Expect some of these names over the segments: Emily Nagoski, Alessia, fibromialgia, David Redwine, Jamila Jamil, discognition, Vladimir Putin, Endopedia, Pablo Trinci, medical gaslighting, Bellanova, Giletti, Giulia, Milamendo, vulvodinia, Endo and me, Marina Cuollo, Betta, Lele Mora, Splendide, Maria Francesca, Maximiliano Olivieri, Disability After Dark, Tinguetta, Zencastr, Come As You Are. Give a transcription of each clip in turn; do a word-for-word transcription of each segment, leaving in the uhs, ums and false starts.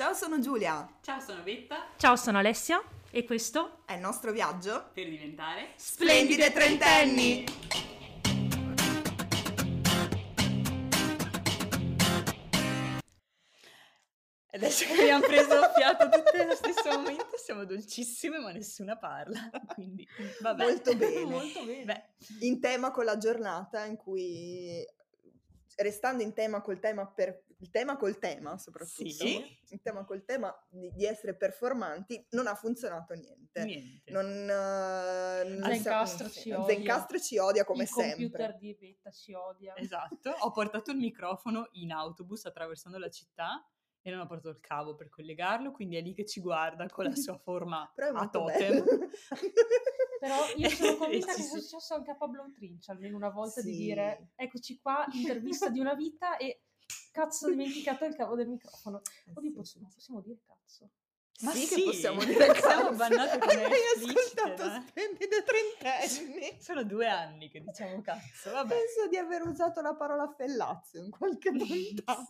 Ciao, sono Giulia. Ciao, sono Betta. Ciao, sono Alessia. E questo è il nostro viaggio per diventare splendide trentenni. Adesso che abbiamo preso fiato tutte allo stesso momento, siamo dolcissime ma nessuna parla, quindi vabbè. Molto bene. Molto bene. Beh. In tema con la giornata in cui, restando in tema col tema per il tema col tema soprattutto, sì. il tema col tema di, di essere performanti, non ha funzionato niente. niente. Non, uh, non Zencastr ci odia. Zencastr ci odia come il sempre. Il computer di Betta ci odia. Esatto, ho portato il microfono in autobus attraversando la città e non ho portato il cavo per collegarlo, quindi è lì che ci guarda con la sua forma a totem. Però io sono convinta che sia successo anche a Pablo Trinci, almeno una volta, sì. di dire eccoci qua, intervista di una vita e... Cazzo, ho dimenticato il cavo del microfono. Oddio, possiamo, possiamo dire cazzo? Ma sì, sì che possiamo dire cazzo. Siamo bannati come hai ascoltato eh? Splendide trentenni. Sono due anni che diciamo cazzo, vabbè. Penso di aver usato la parola fellazio in qualche puntata.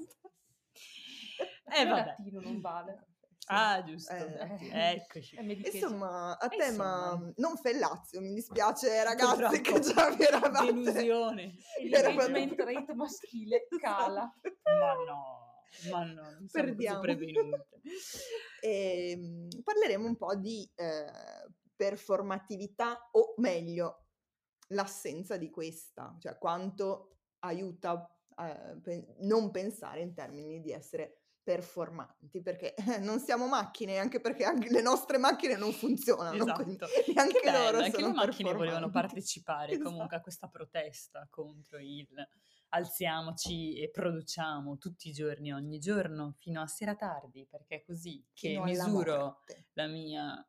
Eh, il latino non vale. Ah, giusto, eh, eccoci. Insomma, a tema insomma. non fellazio, mi dispiace ragazzi, purtroppo, che già vi eravate... Delusione. L'engagement rate maschile cala. Ma no, ma no, non perdiamo. E, parleremo un po' di eh, performatività, o meglio, l'assenza di questa, cioè quanto aiuta a pe- non pensare in termini di essere performanti, perché non siamo macchine, anche perché anche le nostre macchine non funzionano, esatto. quindi anche bello, loro anche sono le macchine volevano partecipare, esatto. comunque a questa protesta contro il alziamoci e produciamo tutti i giorni, ogni giorno, fino a sera tardi, perché è così che fino misuro la mia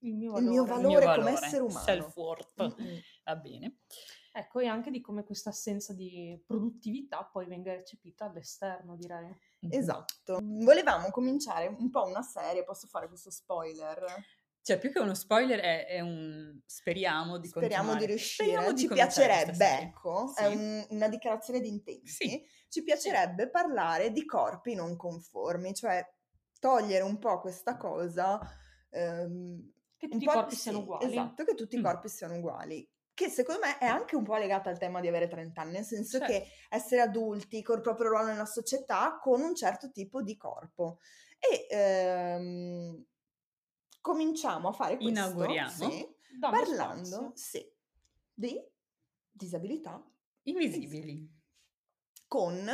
il mio valore, il mio valore, il mio valore come essere umano, self-worth. Mm-hmm. Va bene. Ecco, e anche di come questa assenza di produttività poi venga recepita all'esterno, direi. Esatto. Volevamo cominciare un po' una serie, posso fare questo spoiler? Cioè, più che uno spoiler è, è un... speriamo di Speriamo continuare. di riuscire. Speriamo di ci piacerebbe, ecco, sì. è un, una dichiarazione di intenti. Sì. Ci piacerebbe sì. parlare di corpi non conformi, cioè togliere un po' questa cosa... Ehm, che tutti i corpi sì, siano uguali. Esatto, che tutti mm. i corpi siano uguali. Che secondo me è anche un po' legata al tema di avere trenta anni, nel senso certo. che essere adulti col proprio ruolo nella società con un certo tipo di corpo. E ehm, cominciamo a fare questo, inauguriamo sì, parlando sì, di disabilità invisibili, con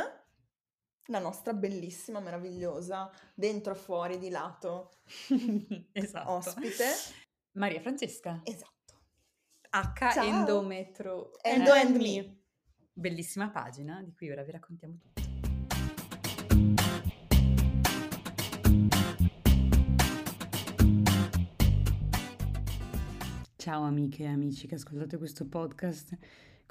la nostra bellissima, meravigliosa, dentro, fuori, di lato, esatto. ospite. Maria Francesca. Esatto. H Ciao. Endometro Endo and me. Bellissima pagina di cui ora vi raccontiamo tutto. Ciao amiche e amici che ascoltate questo podcast.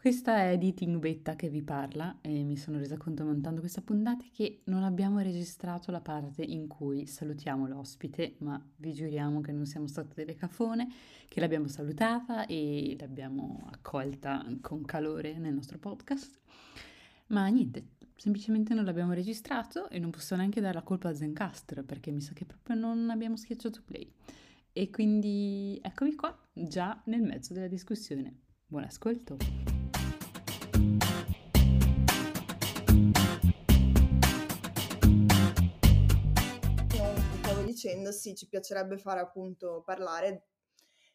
Questa è di Tinguetta che vi parla e mi sono resa conto montando questa puntata che non abbiamo registrato la parte in cui salutiamo l'ospite, ma vi giuriamo che non siamo state delle cafone, che l'abbiamo salutata e l'abbiamo accolta con calore nel nostro podcast. Ma niente, semplicemente non l'abbiamo registrato e non posso neanche dare la colpa a Zencastr perché mi sa che proprio non abbiamo schiacciato play. E quindi eccomi qua, già nel mezzo della discussione. Buon ascolto! Dicendo sì, ci piacerebbe fare appunto parlare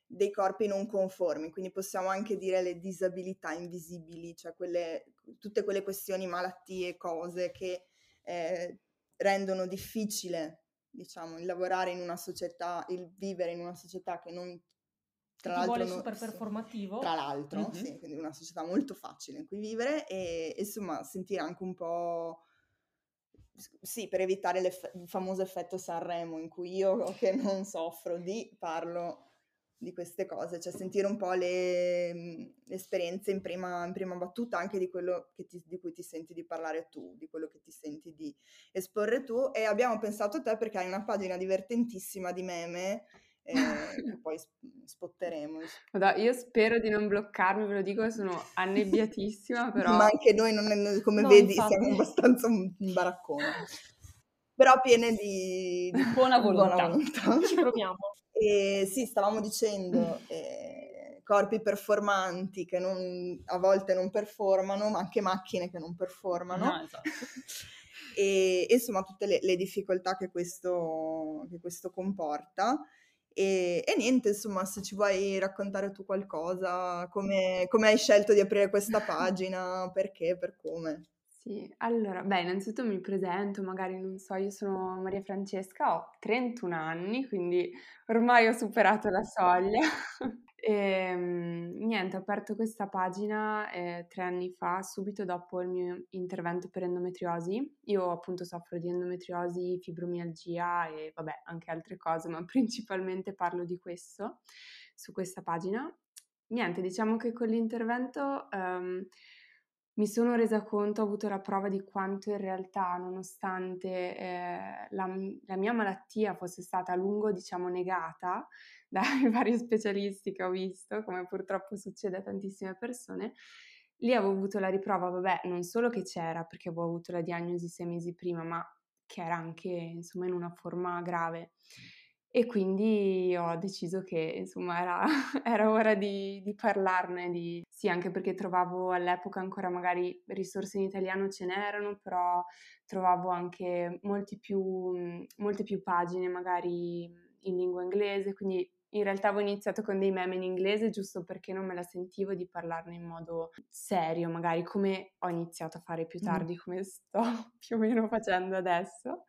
dei corpi non conformi, quindi possiamo anche dire le disabilità invisibili, cioè quelle, tutte quelle questioni, malattie, cose che eh, rendono difficile, diciamo, il lavorare in una società, il vivere in una società che non tra che l'altro vuole non, super performativo. Tra l'altro, mm-hmm. sì, quindi una società molto facile in cui vivere e insomma sentire anche un po'. Sì, per evitare l'eff- il famoso effetto Sanremo in cui io, che non soffro di, parlo di queste cose, cioè sentire un po' le, le esperienze in prima, in prima battuta anche di quello che ti, di cui ti senti di parlare tu, di quello che ti senti di esporre tu. E abbiamo pensato a te perché hai una pagina divertentissima di meme eh, che poi spotteremo. Guarda, io spero di non bloccarmi, ve lo dico, sono annebbiatissima però... Ma anche noi, non, come no, vedi, infatti. Siamo abbastanza un baraccone. però piene di, di buona volontà. Buona volontà. Ci proviamo. E sì, stavamo dicendo eh, corpi performanti che non, a volte non performano, ma anche macchine che non performano. No, esatto. E, e insomma tutte le, le difficoltà che questo, che questo comporta. E, e niente, insomma, se ci vuoi raccontare tu qualcosa, come, come hai scelto di aprire questa pagina, perché, per come? Sì, allora, beh, innanzitutto mi presento, magari non so, io sono Maria Francesca, ho trentuno anni, quindi ormai ho superato la soglia. E, niente, ho aperto questa pagina eh, tre anni fa, subito dopo il mio intervento per endometriosi. Io appunto soffro di endometriosi, fibromialgia e vabbè anche altre cose, ma principalmente parlo di questo su questa pagina. Niente, diciamo che con l'intervento um, mi sono resa conto, ho avuto la prova di quanto in realtà, nonostante eh, la, la mia malattia fosse stata a lungo, diciamo, negata dai vari specialisti che ho visto, come purtroppo succede a tantissime persone, lì avevo avuto la riprova, vabbè, non solo che c'era, perché avevo avuto la diagnosi sei mesi prima, ma che era anche, insomma, in una forma grave. E quindi ho deciso che, insomma, era, era ora di, di parlarne, di... sì, anche perché trovavo all'epoca ancora magari risorse in italiano ce n'erano, però trovavo anche molti più, molte più pagine magari in lingua inglese, quindi in realtà avevo iniziato con dei meme in inglese giusto perché non me la sentivo di parlarne in modo serio, magari come ho iniziato a fare più tardi, come sto più o meno facendo adesso.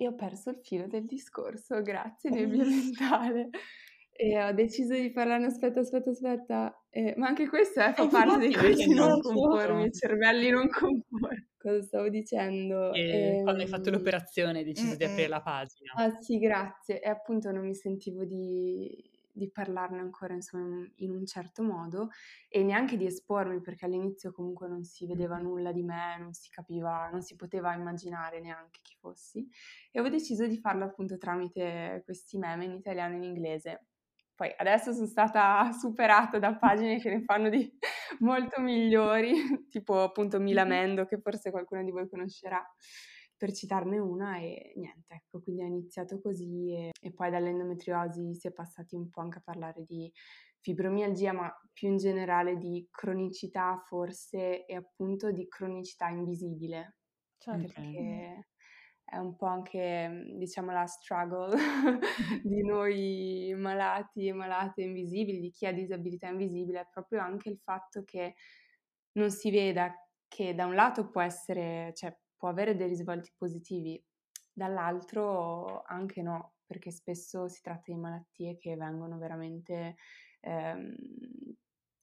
E ho perso il filo del discorso, grazie, nebbia mentale. E ho deciso di parlare, aspetta, aspetta, aspetta. Eh, ma anche questo eh, fa parte dei corsi non conformi, cervelli non conformi. Cosa stavo dicendo? E, eh, quando hai fatto l'operazione hai deciso eh, di aprire la pagina. Ah sì, grazie. E appunto non mi sentivo di... di parlarne ancora, insomma, in un certo modo, e neanche di espormi, perché all'inizio comunque non si vedeva nulla di me, non si capiva, non si poteva immaginare neanche chi fossi, e avevo deciso di farlo appunto tramite questi meme in italiano e in inglese. Poi adesso sono stata superata da pagine che ne fanno di molto migliori, tipo appunto Milamendo, che forse qualcuno di voi conoscerà, per citarne una, e niente, ecco, quindi ho iniziato così e, e poi dall'endometriosi si è passati un po' anche a parlare di fibromialgia, ma più in generale di cronicità forse, e appunto di cronicità invisibile, certo. Perché è un po' anche, diciamo, la struggle di noi malati e malate invisibili, di chi ha disabilità invisibile, è proprio anche il fatto che non si veda, che da un lato può essere, cioè, può avere dei risvolti positivi, dall'altro anche no, perché spesso si tratta di malattie che vengono veramente, ehm,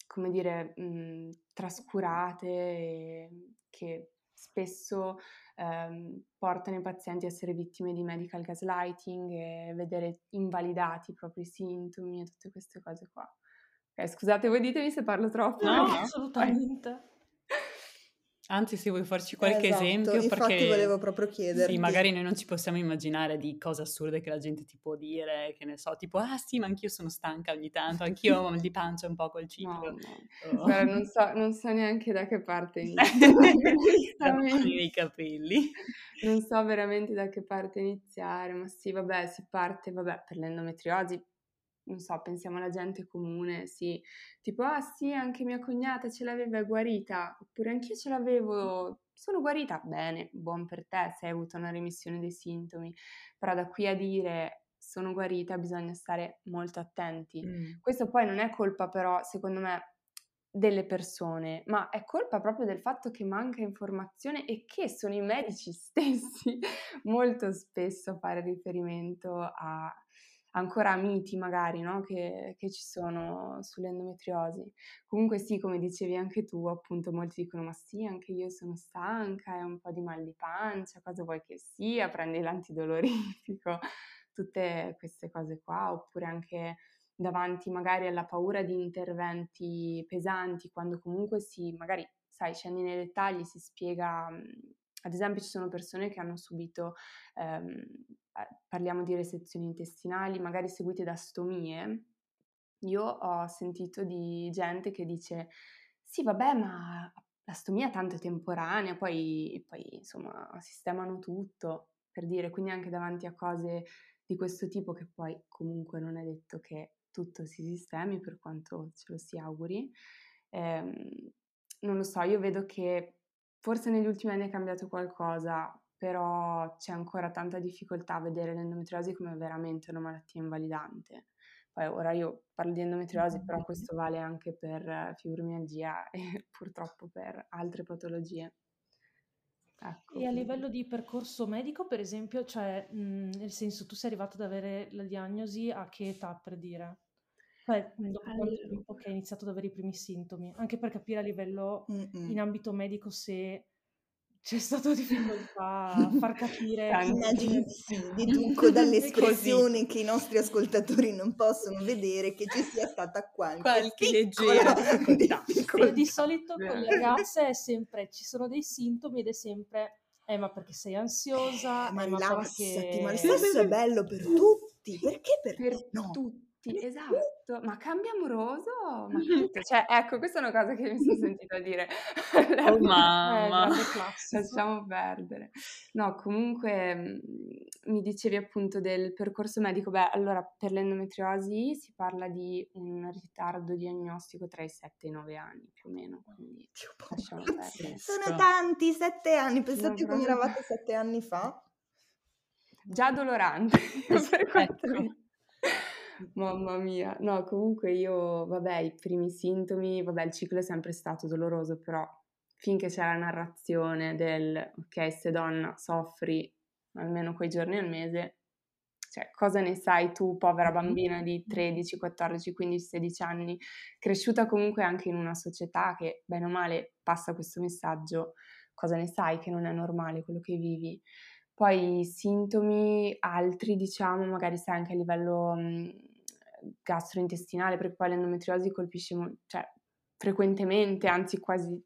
come dire, mh, trascurate, e che spesso ehm, portano i pazienti a essere vittime di medical gaslighting e vedere invalidati i propri sintomi e tutte queste cose qua. Eh, scusate, voi ditemi se parlo troppo. No, no? Assolutamente. Vai. Anzi, se vuoi farci qualche esatto, esempio, infatti perché volevo proprio chiederti. Sì, magari noi non ci possiamo immaginare di cose assurde che la gente ti può dire, che ne so, tipo, ah sì, ma anch'io sono stanca ogni tanto, anch'io ho mal di pancia un po' col ciclo. No, no. Oh. Guarda, non so, non so neanche da che parte iniziare. I capelli. Non so veramente da che parte iniziare, ma sì, vabbè, si parte, vabbè, per l'endometriosi, non so, pensiamo alla gente comune, sì, tipo, ah sì, anche mia cognata ce l'aveva, è guarita, oppure anch'io ce l'avevo, sono guarita, bene, buon per te se hai avuto una remissione dei sintomi, però da qui a dire sono guarita bisogna stare molto attenti. Mm. Questo poi non è colpa però, secondo me, delle persone, ma è colpa proprio del fatto che manca informazione e che sono i medici stessi molto spesso a fare riferimento a... ancora miti magari, no? che, che ci sono sull'endometriosi. Comunque sì, come dicevi anche tu, appunto molti dicono ma sì, anche io sono stanca, è un po' di mal di pancia, cosa vuoi che sia, prendi l'antidolorifico, tutte queste cose qua, oppure anche davanti magari alla paura di interventi pesanti, quando comunque si, magari, sai, scendi nei dettagli, si spiega. Ad esempio ci sono persone che hanno subito, ehm, parliamo di resezioni intestinali, magari seguite da stomie. Io ho sentito di gente che dice sì vabbè ma la stomia tanto è temporanea, poi, poi insomma sistemano tutto. per dire, quindi anche davanti a cose di questo tipo, che poi comunque non è detto che tutto si sistemi, per quanto ce lo si auguri, eh, non lo so, io vedo che forse negli ultimi anni è cambiato qualcosa, però c'è ancora tanta difficoltà a vedere l'endometriosi come veramente una malattia invalidante. Poi ora io parlo di endometriosi, però questo vale anche per fibromialgia e purtroppo per altre patologie. Ecco. E a livello di percorso medico, per esempio, cioè, mh, nel senso, tu sei arrivato ad avere la diagnosi a che età, per dire? Cioè, dopo quanto allora... tempo che hai iniziato ad avere i primi sintomi? Anche per capire a livello, Mm-mm. in ambito medico, se c'è stata difficoltà a far capire... Sì, deduco dall'espressione che i nostri ascoltatori non possono vedere che ci sia stata qualche, qualche leggera difficoltà. E di solito con le ragazze è sempre, ci sono dei sintomi ed è sempre, eh ma perché sei ansiosa, eh, ma, eh, ma perché... ma il sesso è bello per tutti, perché per, per no? tutti? Esatto, ma cambia amoroso, ma cioè, ecco, questa è una cosa che mi sono sentita dire. Oh mamma, lasciamo perdere. No, comunque mi dicevi appunto del percorso medico. Beh, allora per l'endometriosi si parla di un ritardo diagnostico tra i sette e i nove anni più o meno, quindi lasciamo perdere. Sono tanti, sette anni, pensate come eravate sette anni fa. Già dolorante per quanto mi... Mamma mia, no, comunque io, vabbè, i primi sintomi, vabbè, il ciclo è sempre stato doloroso, però finché c'è la narrazione del, ok, se donna soffri almeno quei giorni al mese, cioè cosa ne sai tu, povera bambina di tredici, quattordici, quindici, sedici anni, cresciuta comunque anche in una società che, bene o male, passa questo messaggio, cosa ne sai che non è normale quello che vivi? Poi sintomi altri, diciamo, magari sai anche a livello mh, gastrointestinale, perché poi l'endometriosi colpisce mo- cioè, frequentemente, anzi quasi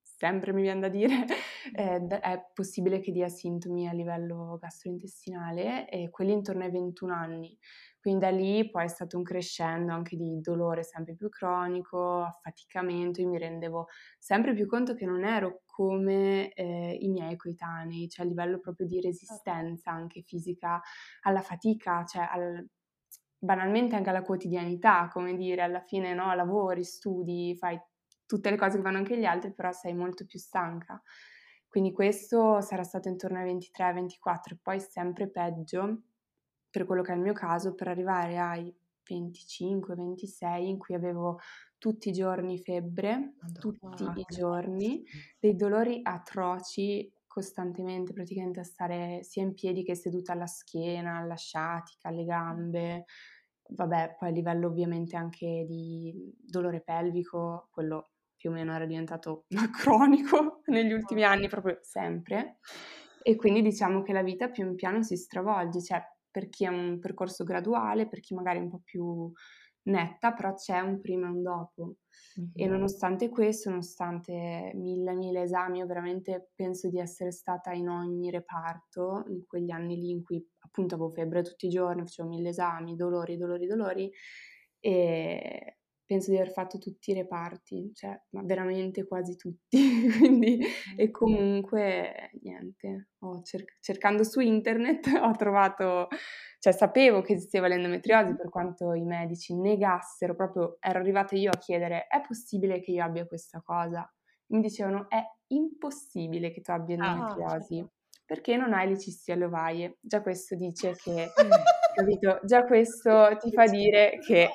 sempre mi viene da dire, eh, è possibile che dia sintomi a livello gastrointestinale, e quelli intorno ai ventuno anni. Quindi da lì poi è stato un crescendo anche di dolore sempre più cronico, affaticamento. Io mi rendevo sempre più conto che non ero come eh, i miei coetanei, cioè a livello proprio di resistenza anche fisica alla fatica, cioè al, banalmente anche alla quotidianità, come dire, alla fine no, lavori, studi, fai tutte le cose che fanno anche gli altri, però sei molto più stanca. Quindi questo sarà stato intorno ai ventitré a ventiquattro, e poi sempre peggio, per quello che è il mio caso, per arrivare ai venticinque ventisei, in cui avevo tutti i giorni febbre, Madonna, tutti i giorni, dei dolori atroci costantemente, praticamente a stare sia in piedi che seduta, alla schiena, alla sciatica, alle gambe, vabbè, poi a livello ovviamente anche di dolore pelvico, quello più o meno era diventato cronico negli ultimi anni, proprio sempre, e quindi diciamo che la vita pian piano si stravolge, cioè per chi è un percorso graduale, per chi magari è un po' più netta, però c'è un prima e un dopo. Mm-hmm. E nonostante questo, nonostante mille mille esami, io veramente penso di essere stata in ogni reparto, in quegli anni lì in cui appunto avevo febbre tutti i giorni, facevo mille esami, dolori, dolori, dolori, e penso di aver fatto tutti i reparti, cioè ma veramente quasi tutti, quindi e comunque niente, ho cer- cercando su internet ho trovato, cioè sapevo che esisteva l'endometriosi per quanto i medici negassero, proprio ero arrivata io a chiedere, è possibile che io abbia questa cosa? Mi dicevano, è impossibile che tu abbia endometriosi, ah, perché non hai le cisti alle ovaie, già questo dice che, capito, già questo ti fa dire che...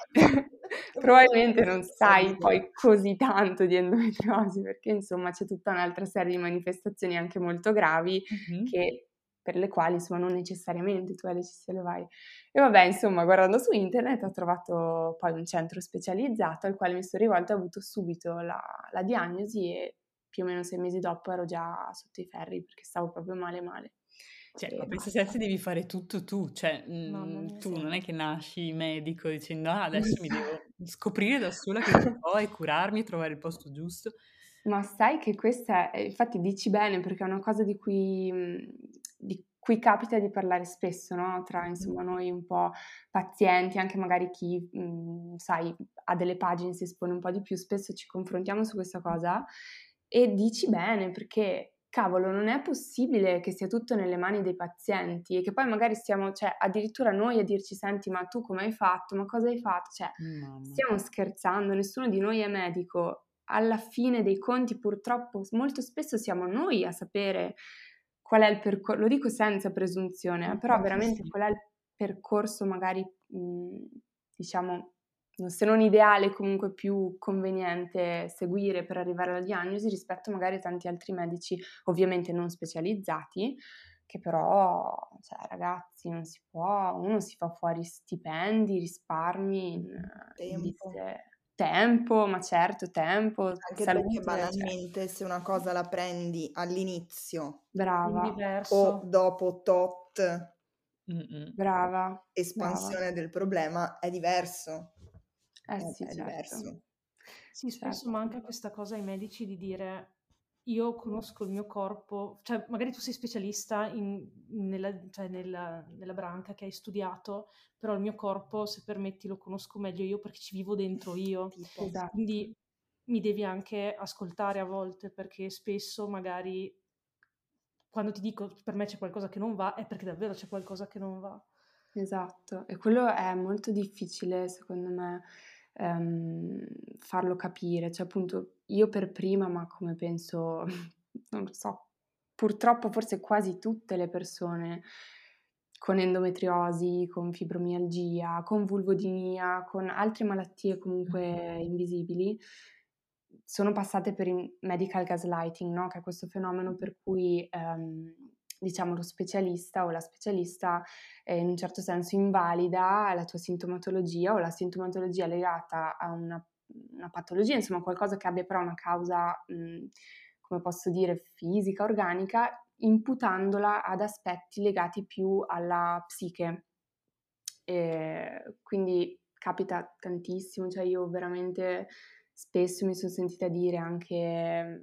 probabilmente non sai poi così tanto di endometriosi, perché insomma c'è tutta un'altra serie di manifestazioni anche molto gravi, mm-hmm. che, per le quali insomma non necessariamente tu alle cisti alle ovaie. E vabbè, insomma, guardando su internet ho trovato poi un centro specializzato al quale mi sono rivolta, ho avuto subito la, la diagnosi, e più o meno sei mesi dopo ero già sotto i ferri, perché stavo proprio male male. Cioè, a questa senso devi fare tutto tu, cioè mh, tu non è che nasci medico dicendo ah, adesso mi devo scoprire da sola che ho e curarmi e trovare il posto giusto. Ma sai che questa è, infatti dici bene, perché è una cosa di cui, di cui capita di parlare spesso, no? Tra insomma noi un po' pazienti, anche magari chi mh, sai ha delle pagine, si espone un po' di più, spesso ci confrontiamo su questa cosa, e dici bene, perché... cavolo, non è possibile che sia tutto nelle mani dei pazienti e che poi magari siamo, cioè, addirittura noi a dirci, senti, ma tu come hai fatto, ma cosa hai fatto, cioè, Mamma. stiamo scherzando, nessuno di noi è medico, alla fine dei conti purtroppo molto spesso siamo noi a sapere qual è il percorso, lo dico senza presunzione, però veramente sì. qual è il percorso magari, mh, diciamo, se non ideale, comunque più conveniente seguire per arrivare alla diagnosi rispetto magari a tanti altri medici ovviamente non specializzati, che però, cioè, ragazzi, non si può, uno si fa fuori stipendi, risparmi in tempo, tempo ma certo tempo anche salute, perché banalmente, cioè, se una cosa la prendi all'inizio brava o dopo tot Mm-mm. brava espansione brava. del problema è diverso. Eh sì, è certo. diverso. Sì, spesso certo. manca questa cosa ai medici di dire io conosco il mio corpo, cioè magari tu sei specialista in, nella, cioè nella, nella branca che hai studiato, però il mio corpo, se permetti, lo conosco meglio io perché ci vivo dentro io, esatto. quindi mi devi anche ascoltare a volte, perché spesso magari quando ti dico per me c'è qualcosa che non va è perché davvero c'è qualcosa che non va. Esatto, e quello è molto difficile secondo me Um, farlo capire, cioè appunto io per prima, ma come penso non lo so, purtroppo forse quasi tutte le persone con endometriosi, con fibromialgia, con vulvodinia, con altre malattie comunque invisibili sono passate per il medical gaslighting, no? Che è questo fenomeno per cui um, diciamo lo specialista o la specialista eh, in un certo senso invalida la tua sintomatologia o la sintomatologia legata a una, una patologia, insomma qualcosa che abbia però una causa, mh, come posso dire, fisica, organica, imputandola ad aspetti legati più alla psiche. E quindi capita tantissimo, cioè io veramente spesso mi sono sentita dire anche...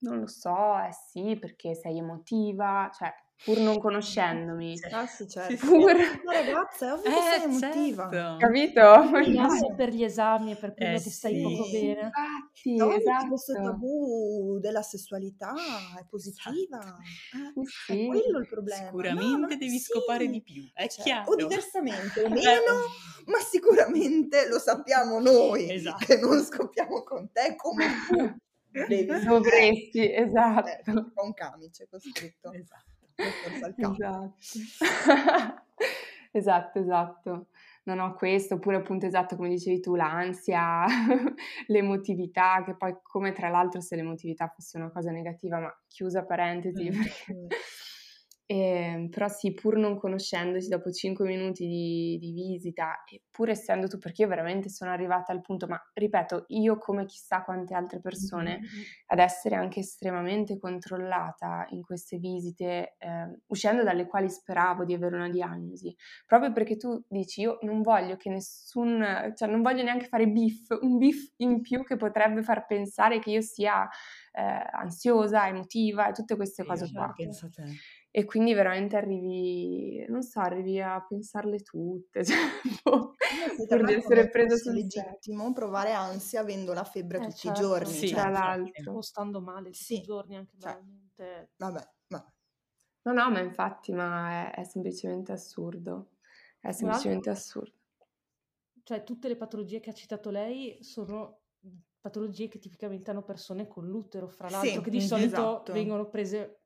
non lo so, eh sì, perché sei emotiva, cioè, pur non conoscendomi. Ah sì, certo. Pur... No, ragazza, è ovvio eh, che sei emotiva. Certo. Capito? Mi piace per gli esami e per quello eh, che sì. stai poco bene. Infatti, no, esatto. Questo tabù della sessualità è positiva. Esatto. Eh, sì. È quello il problema. Sicuramente no, devi sì. scopare di più, è cioè, chiaro. O diversamente, o meno, ma sicuramente lo sappiamo noi, esatto. che non scopiamo con te come tu. Devi dovresti, esatto, eh, con camice con scritto esatto esatto. esatto esatto non ho questo, oppure appunto esatto come dicevi tu, l'ansia, l'emotività, che poi come tra l'altro se l'emotività fosse una cosa negativa, ma chiusa parentesi mm-hmm. perché... E, però sì, pur non conoscendosi, dopo cinque minuti di, di visita, e pur essendo tu, perché io veramente sono arrivata al punto, ma ripeto, io come chissà quante altre persone, mm-hmm. ad essere anche estremamente controllata in queste visite, eh, uscendo dalle quali speravo di avere una diagnosi, proprio perché tu dici io non voglio che nessun, cioè non voglio neanche fare beef, un beef in più che potrebbe far pensare che io sia eh, ansiosa, emotiva e tutte queste cose io qua. Penso a te. E quindi veramente arrivi, non so, arrivi a pensarle tutte, cioè, boh, pur di essere preso sul legittimo, provare ansia avendo la febbre eh, tutti certo. i giorni. Sì, tra l'altro. O stando male tutti sì. i giorni, anche cioè. veramente. Vabbè, ma... No, no, ma infatti, ma è, è semplicemente assurdo, è semplicemente Guarda. assurdo. Cioè, tutte le patologie che ha citato lei sono... patologie che tipicamente hanno persone con l'utero, fra l'altro, sì, che di solito esatto. vengono prese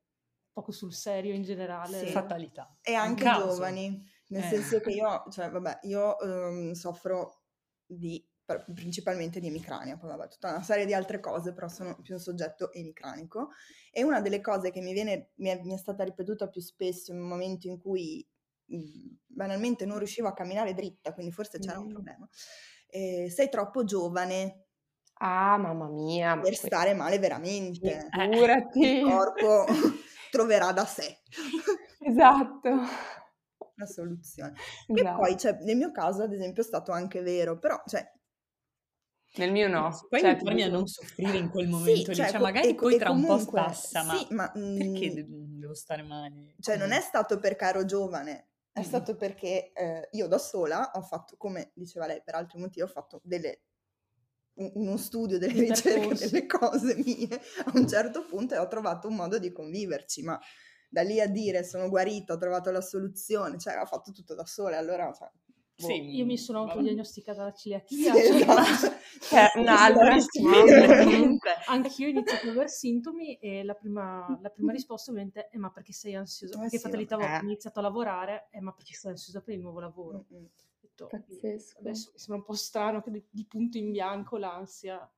poco sul serio in generale. Sì. Fatalità. E anche giovani, nel eh. senso che io, cioè vabbè, io um, soffro di, principalmente di emicrania, poi vabbè, tutta una serie di altre cose, però sono più un soggetto emicranico, e una delle cose che mi viene, mi è, mi è stata ripetuta più spesso in un momento in cui mh, banalmente non riuscivo a camminare dritta, quindi forse c'era mm. un problema, eh, sei troppo giovane. Ah, mamma mia. Per stare male veramente. Figurati. Il corpo troverà da sé. Esatto. Una soluzione. Esatto. E poi, cioè, nel mio caso, ad esempio, è stato anche vero, però, cioè... Nel mio no. Poi cioè, mi a non soffrire in quel momento. Sì, cioè, cioè, magari e, poi e tra comunque, un po' spassa, ma, sì, ma perché devo stare male? Cioè, non è stato perché ero giovane. È mm. stato perché eh, io da sola ho fatto, come diceva lei, per altri motivi, ho fatto delle... uno studio delle ricerche, delle cose mie, a un certo punto, e ho trovato un modo di conviverci, ma da lì a dire sono guarita, ho trovato la soluzione, cioè ho fatto tutto da sola, allora... Cioè, boh. Sì, io mi sono autodiagnosticata la celiachia, sì, cioè, esatto. Cioè, no, allora anch'io inizio a provare sintomi e la prima, la prima risposta ovviamente è ma perché sei ansiosa, eh, perché sì, fatalità eh. ho iniziato a lavorare, è ma perché sei ansiosa per il nuovo lavoro. Mm-hmm. Detto, pazzesco. Adesso mi sembra un po' strano che di, di punto in bianco l'ansia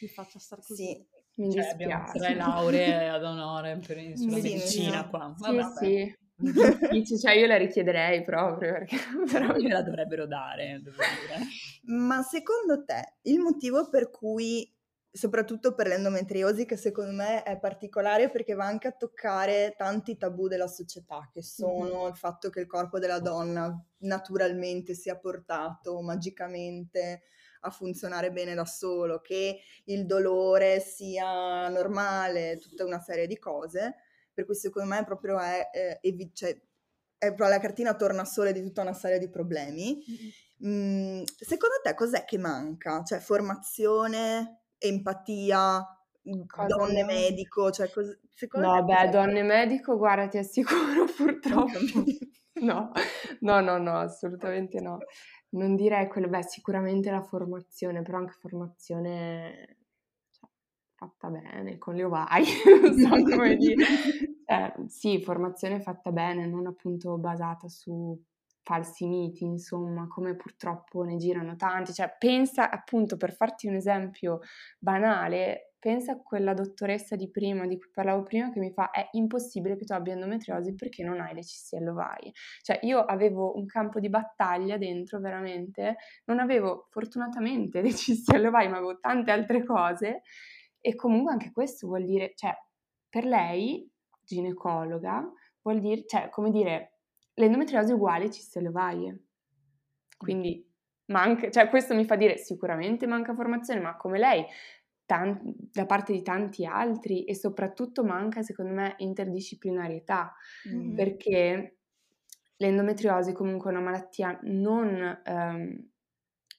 mi faccia star così. Sì. Mi cioè, abbiamo tre lauree ad onore per sulla sì, medicina no. qua. Sì, vabbè. Sì. Cioè io la richiederei proprio perché però me la dovrebbero dare, dovrebbero dare. Ma secondo te il motivo per cui, soprattutto per l'endometriosi, che secondo me è particolare perché va anche a toccare tanti tabù della società, che sono mm-hmm. il fatto che il corpo della donna naturalmente sia portato magicamente a funzionare bene da solo, che il dolore sia normale, tutta una serie di cose. Per cui secondo me proprio è, eh, evi- cioè, è la cartina tornasole di tutta una serie di problemi. Mm-hmm. Mm, secondo te cos'è che manca? Cioè formazione, empatia, cosa donne me... medico? Cioè, cos- no, beh, donne medico, guarda, ti assicuro purtroppo. No, no, no, no, assolutamente no. Non direi quello, beh, sicuramente la formazione, però anche formazione... fatta bene, con le ovaie, non so come dire. Eh, sì, formazione fatta bene, non appunto basata su falsi miti, insomma, come purtroppo ne girano tanti. Cioè, pensa appunto, per farti un esempio banale, pensa a quella dottoressa di prima, di cui parlavo prima, che mi fa è impossibile che tu abbia endometriosi perché non hai le cisti alle ovaie. Cioè, io avevo un campo di battaglia dentro, veramente, non avevo fortunatamente le cisti alle ovaie, ma avevo tante altre cose. E comunque anche questo vuol dire, cioè, per lei, ginecologa, vuol dire, cioè, come dire, l'endometriosi è uguale ciste alle ovaie. Quindi manca, cioè, questo mi fa dire, sicuramente manca formazione, ma come lei, tan- da parte di tanti altri, e soprattutto manca, secondo me, interdisciplinarietà, mm-hmm. perché l'endometriosi comunque è una malattia non, ehm,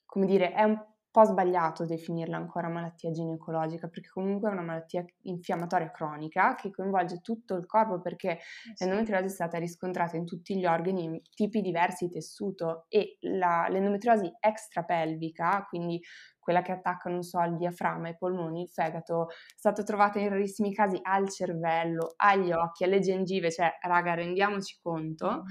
come dire, è un po' sbagliato definirla ancora malattia ginecologica, perché comunque è una malattia infiammatoria cronica che coinvolge tutto il corpo, perché sì. l'endometriosi è stata riscontrata in tutti gli organi, in tipi diversi di tessuto, e la, l'endometriosi extrapelvica, quindi quella che attacca, non so, il diaframma, i polmoni, il fegato, è stata trovata in rarissimi casi al cervello, agli occhi, alle gengive, cioè, raga, rendiamoci conto.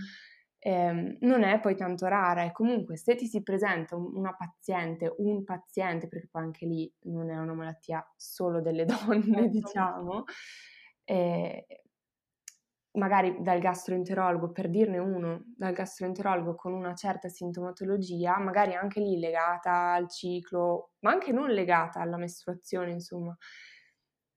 Eh, non è poi tanto rara, e comunque se ti si presenta una paziente, un paziente, perché poi anche lì non è una malattia solo delle donne, diciamo, eh, magari dal gastroenterologo, per dirne uno, dal gastroenterologo con una certa sintomatologia, magari anche lì legata al ciclo, ma anche non legata alla mestruazione, insomma,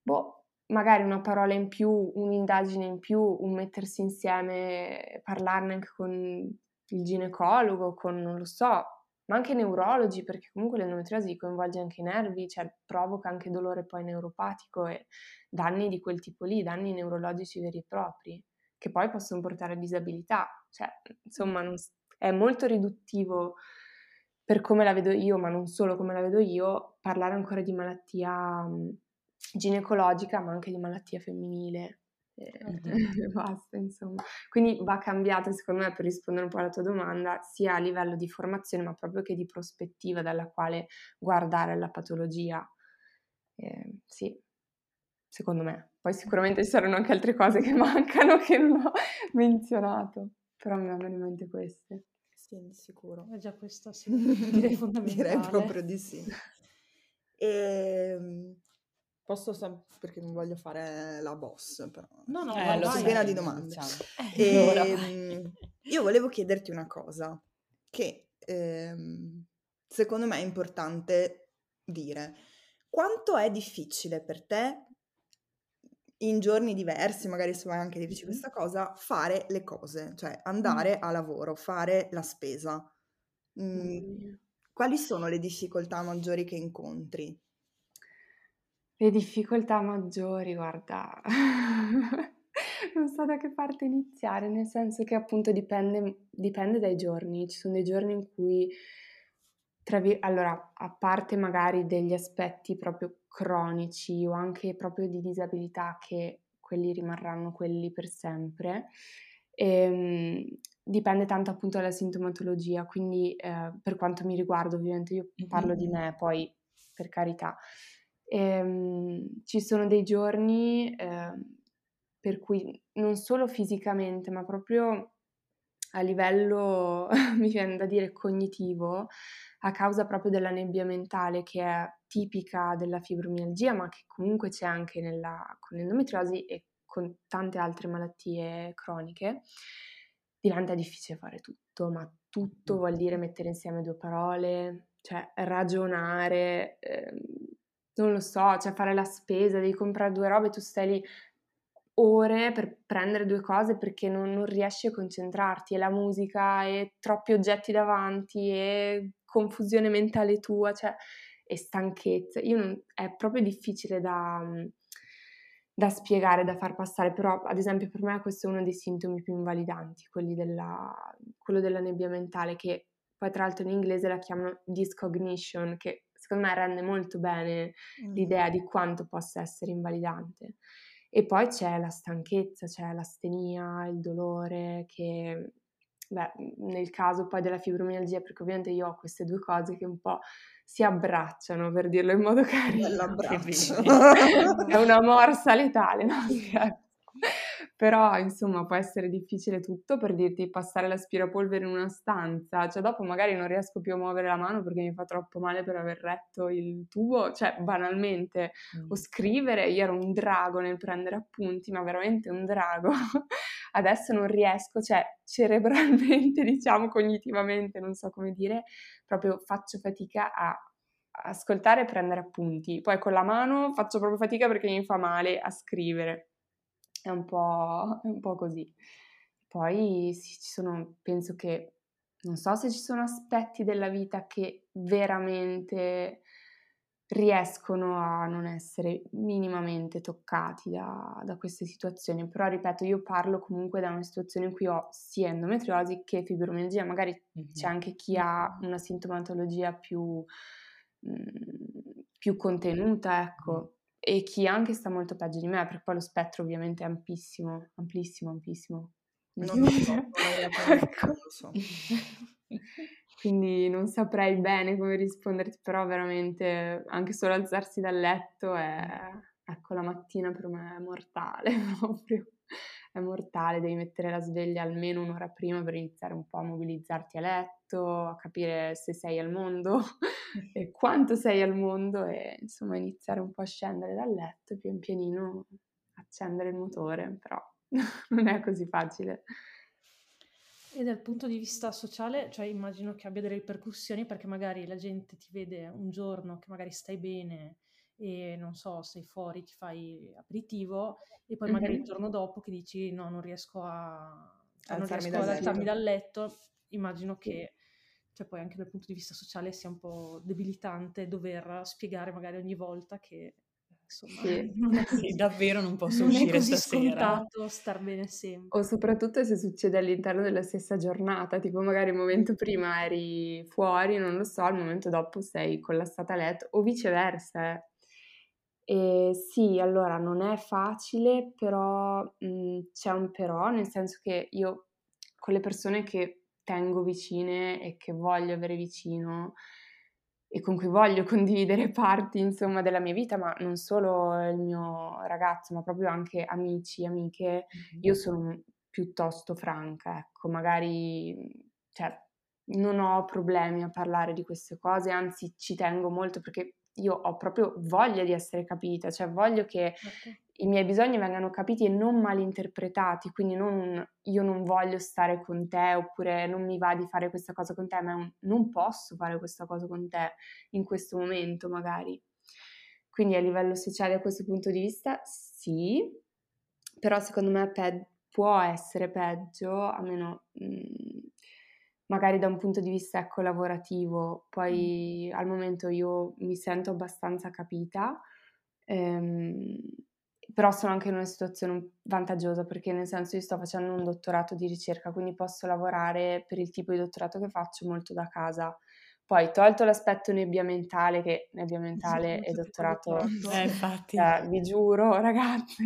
boh, magari una parola in più, un'indagine in più, un mettersi insieme, parlarne anche con il ginecologo, con, non lo so, ma anche neurologi, perché comunque l'endometriosi coinvolge anche i nervi, cioè provoca anche dolore poi neuropatico e danni di quel tipo lì, danni neurologici veri e propri, che poi possono portare a disabilità, cioè insomma non, è molto riduttivo per come la vedo io, ma non solo come la vedo io, parlare ancora di malattia ginecologica, ma anche di malattia femminile, e basta, insomma. Quindi va cambiata, secondo me, per rispondere un po' alla tua domanda, sia a livello di formazione, ma proprio che di prospettiva dalla quale guardare la patologia. Eh, sì, secondo me. Poi sicuramente ci saranno anche altre cose che mancano, che non ho menzionato, però mi vengono in mente queste. Sì, di sicuro. È già questo, sì, è fondamentale. Direi proprio di sì. E... Posso sempre, perché non voglio fare la boss, però... No, no, eh, lo so, piena di domande. Diciamo. Eh, e, io volevo chiederti una cosa, che ehm, secondo me è importante dire. Quanto è difficile per te, in giorni diversi, magari se vuoi anche dirci questa cosa, fare le cose, cioè andare mm. a lavoro, fare la spesa? Mm. Mm. Quali sono le difficoltà maggiori che incontri? Le difficoltà maggiori, guarda, non so da che parte iniziare, nel senso che appunto dipende, dipende dai giorni. Ci sono dei giorni in cui tra vi- allora, a parte magari degli aspetti proprio cronici o anche proprio di disabilità, che quelli rimarranno quelli per sempre, ehm, dipende tanto appunto dalla sintomatologia, quindi eh, per quanto mi riguarda, ovviamente io parlo mm-hmm. di me, poi per carità. Ehm, ci sono dei giorni eh, per cui non solo fisicamente, ma proprio a livello, mi viene da dire, cognitivo, a causa proprio della nebbia mentale che è tipica della fibromialgia, ma che comunque c'è anche nella, con l'endometriosi e con tante altre malattie croniche, diventa difficile fare tutto, ma tutto vuol dire mettere insieme due parole, cioè ragionare, eh, non lo so, cioè fare la spesa, devi comprare due robe, tu stai lì ore per prendere due cose perché non, non riesci a concentrarti, e la musica, e troppi oggetti davanti, e confusione mentale tua, cioè, e stanchezza. Io non, è proprio difficile da, da spiegare, da far passare, però ad esempio per me questo è uno dei sintomi più invalidanti, quelli della, quello della nebbia mentale, che poi tra l'altro in inglese la chiamano discognition, che secondo me rende molto bene mm. l'idea di quanto possa essere invalidante. E poi c'è la stanchezza, c'è l'astenia, il dolore, che beh, nel caso poi della fibromialgia, perché ovviamente io ho queste due cose che un po' si abbracciano, per dirlo in modo carino. L'abbraccio. È una morsa letale, no? Però insomma può essere difficile tutto, per dirti passare l'aspirapolvere in una stanza, cioè dopo magari non riesco più a muovere la mano perché mi fa troppo male per aver retto il tubo, cioè banalmente, mm. o scrivere, io ero un drago nel prendere appunti, ma veramente un drago, adesso non riesco, cioè cerebralmente, diciamo, cognitivamente, non so come dire, proprio faccio fatica a ascoltare e prendere appunti, poi con la mano faccio proprio fatica perché mi fa male a scrivere. È un po', è un po' così. Poi sì, ci sono, penso che, non so se ci sono aspetti della vita che veramente riescono a non essere minimamente toccati da, da queste situazioni, però ripeto, io parlo comunque da una situazione in cui ho sia endometriosi che fibromialgia, magari mm-hmm. c'è anche chi ha una sintomatologia più, mh, più contenuta, ecco. E chi anche sta molto peggio di me, perché poi lo spettro ovviamente è ampissimo, amplissimo, amplissimo. Non lo so, non lo so. Quindi non saprei bene come risponderti, però veramente anche solo alzarsi dal letto è, ecco, la mattina per me è mortale, proprio, è mortale, devi mettere la sveglia almeno un'ora prima per iniziare un po' a mobilizzarti a letto, a capire se sei al mondo e quanto sei al mondo, e insomma iniziare un po' a scendere dal letto, pian pianino accendere il motore, però non è così facile. E dal punto di vista sociale, cioè immagino che abbia delle ripercussioni, perché magari la gente ti vede un giorno che magari stai bene e non so, sei fuori, ti fai aperitivo, e poi magari mm-hmm. il giorno dopo che dici no, non riesco a non riesco ad alzarmi dal letto, immagino che cioè poi anche dal punto di vista sociale sia un po' debilitante dover spiegare magari ogni volta che insomma sì. non è sì, davvero non posso non uscire stasera, star bene sempre. O soprattutto se succede all'interno della stessa giornata, tipo magari il momento prima eri fuori, non lo so, al momento dopo sei collassata a letto, o viceversa, eh. Eh, sì, allora non è facile, però mh, c'è un però, nel senso che io con le persone che tengo vicine e che voglio avere vicino e con cui voglio condividere parti insomma della mia vita, ma non solo il mio ragazzo, ma proprio anche amici, amiche, mm-hmm. io sono piuttosto franca, ecco, magari cioè, non ho problemi a parlare di queste cose, anzi ci tengo molto perché io ho proprio voglia di essere capita, cioè voglio che okay. i miei bisogni vengano capiti e non malinterpretati, quindi non io non voglio stare con te, oppure non mi va di fare questa cosa con te, ma è un, non posso fare questa cosa con te in questo momento magari. Quindi a livello sociale, a questo punto di vista, sì, però secondo me pe- può essere peggio, almeno mh, magari da un punto di vista, ecco, lavorativo. Poi al momento io mi sento abbastanza capita, ehm, però sono anche in una situazione vantaggiosa, perché nel senso io sto facendo un dottorato di ricerca, quindi posso lavorare per il tipo di dottorato che faccio molto da casa, Poi, tolto l'aspetto nebbia mentale, che nebbia mentale è dottorato, eh, infatti. Eh, vi giuro, ragazze,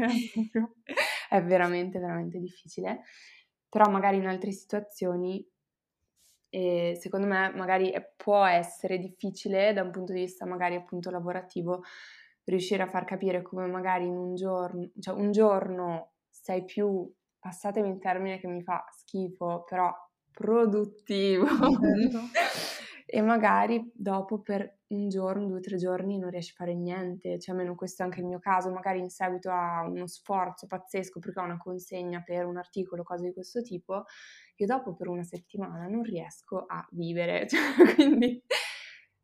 è veramente, veramente difficile. Però magari in altre situazioni, eh, secondo me, magari può essere difficile da un punto di vista magari appunto lavorativo riuscire a far capire come magari in un giorno, cioè un giorno sei più, passatemi il termine che mi fa schifo, però produttivo, e magari dopo per un giorno, due o tre giorni non riesci a fare niente, cioè almeno questo è anche il mio caso, magari in seguito a uno sforzo pazzesco perché ho una consegna per un articolo, cose di questo tipo, io dopo per una settimana non riesco a vivere, cioè, quindi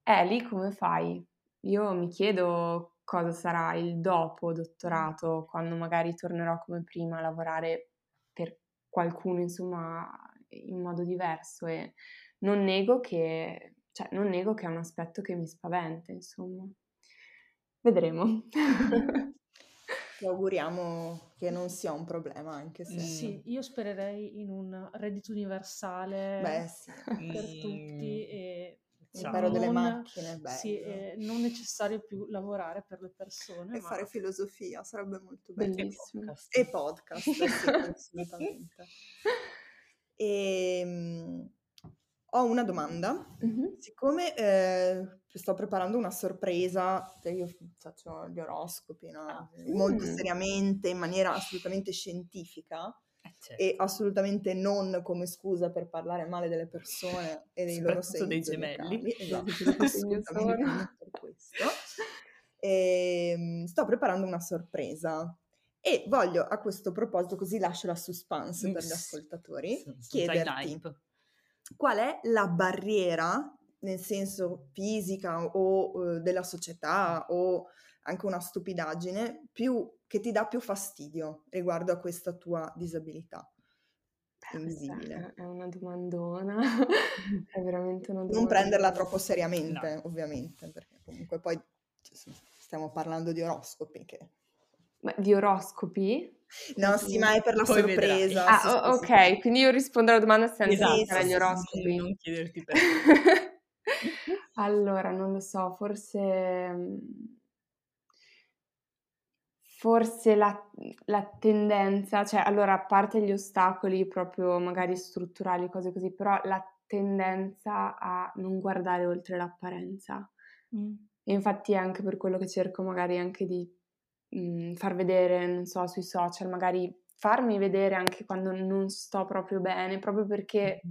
è lì come fai? Io mi chiedo cosa sarà il dopo dottorato, quando magari tornerò come prima a lavorare per qualcuno, insomma, in modo diverso, e non nego che... Cioè, non nego che è un aspetto che mi spaventa, insomma. Vedremo. Ti auguriamo che non sia un problema, anche se... Sì, io spererei in un reddito universale. Beh, sì. Per tutti e... Spero delle macchine, bello. Sì, eh, non necessario più lavorare per le persone. E ma... fare filosofia, sarebbe molto bello. Bellissimo. E podcast, sì, assolutamente. E... Ho una domanda, mm-hmm. siccome eh, sto preparando una sorpresa, io faccio gli oroscopi, no? ah, molto mm. seriamente, in maniera assolutamente scientifica, eh, certo. e assolutamente non come scusa per parlare male delle persone e dei loro sensi dei gemelli, locali, esatto, assolutamente non per questo. E, sto preparando una sorpresa. E voglio, a questo proposito, così lascio la suspense mm. per gli ascoltatori, sì, chiederti... Qual è la barriera, nel senso fisica o eh, della società o anche una stupidaggine, più, che ti dà più fastidio riguardo a questa tua disabilità? Invisibile. È una domandona, è veramente una domanda. Non prenderla troppo seriamente, no. ovviamente, perché comunque poi stiamo parlando di oroscopi. Che... Ma di oroscopi? No, sì, ma è per la poi sorpresa. Vedrai. Ah, sì, o- sì, ok, sì. Quindi io rispondo alla domanda senza andare agli oroscopi. Non chiederti perché. Allora, non lo so, forse... Forse la, la tendenza, cioè, allora, a parte gli ostacoli proprio magari strutturali, cose così, però la tendenza a non guardare oltre l'apparenza. Mm. E infatti è anche per quello che cerco magari anche di... far vedere, non so, sui social, magari farmi vedere anche quando non sto proprio bene, proprio perché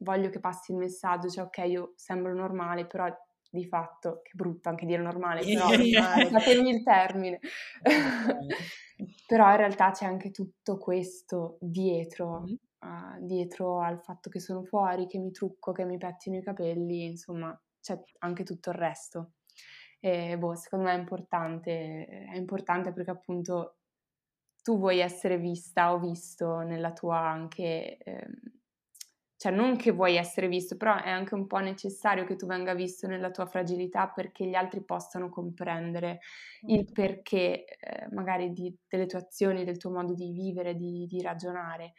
voglio che passi il messaggio, cioè ok, io sembro normale, però di fatto, che brutto anche dire normale, però fatemi il termine, però in realtà c'è anche tutto questo dietro, mm-hmm. uh, dietro al fatto che sono fuori, che mi trucco, che mi pettino i capelli, insomma, c'è anche tutto il resto. E boh, secondo me è importante, è importante perché appunto tu vuoi essere vista o visto nella tua anche, ehm, cioè non che vuoi essere visto, però è anche un po' necessario che tu venga visto nella tua fragilità perché gli altri possano comprendere il perché eh, magari di, delle tue azioni, del tuo modo di vivere, di, di ragionare.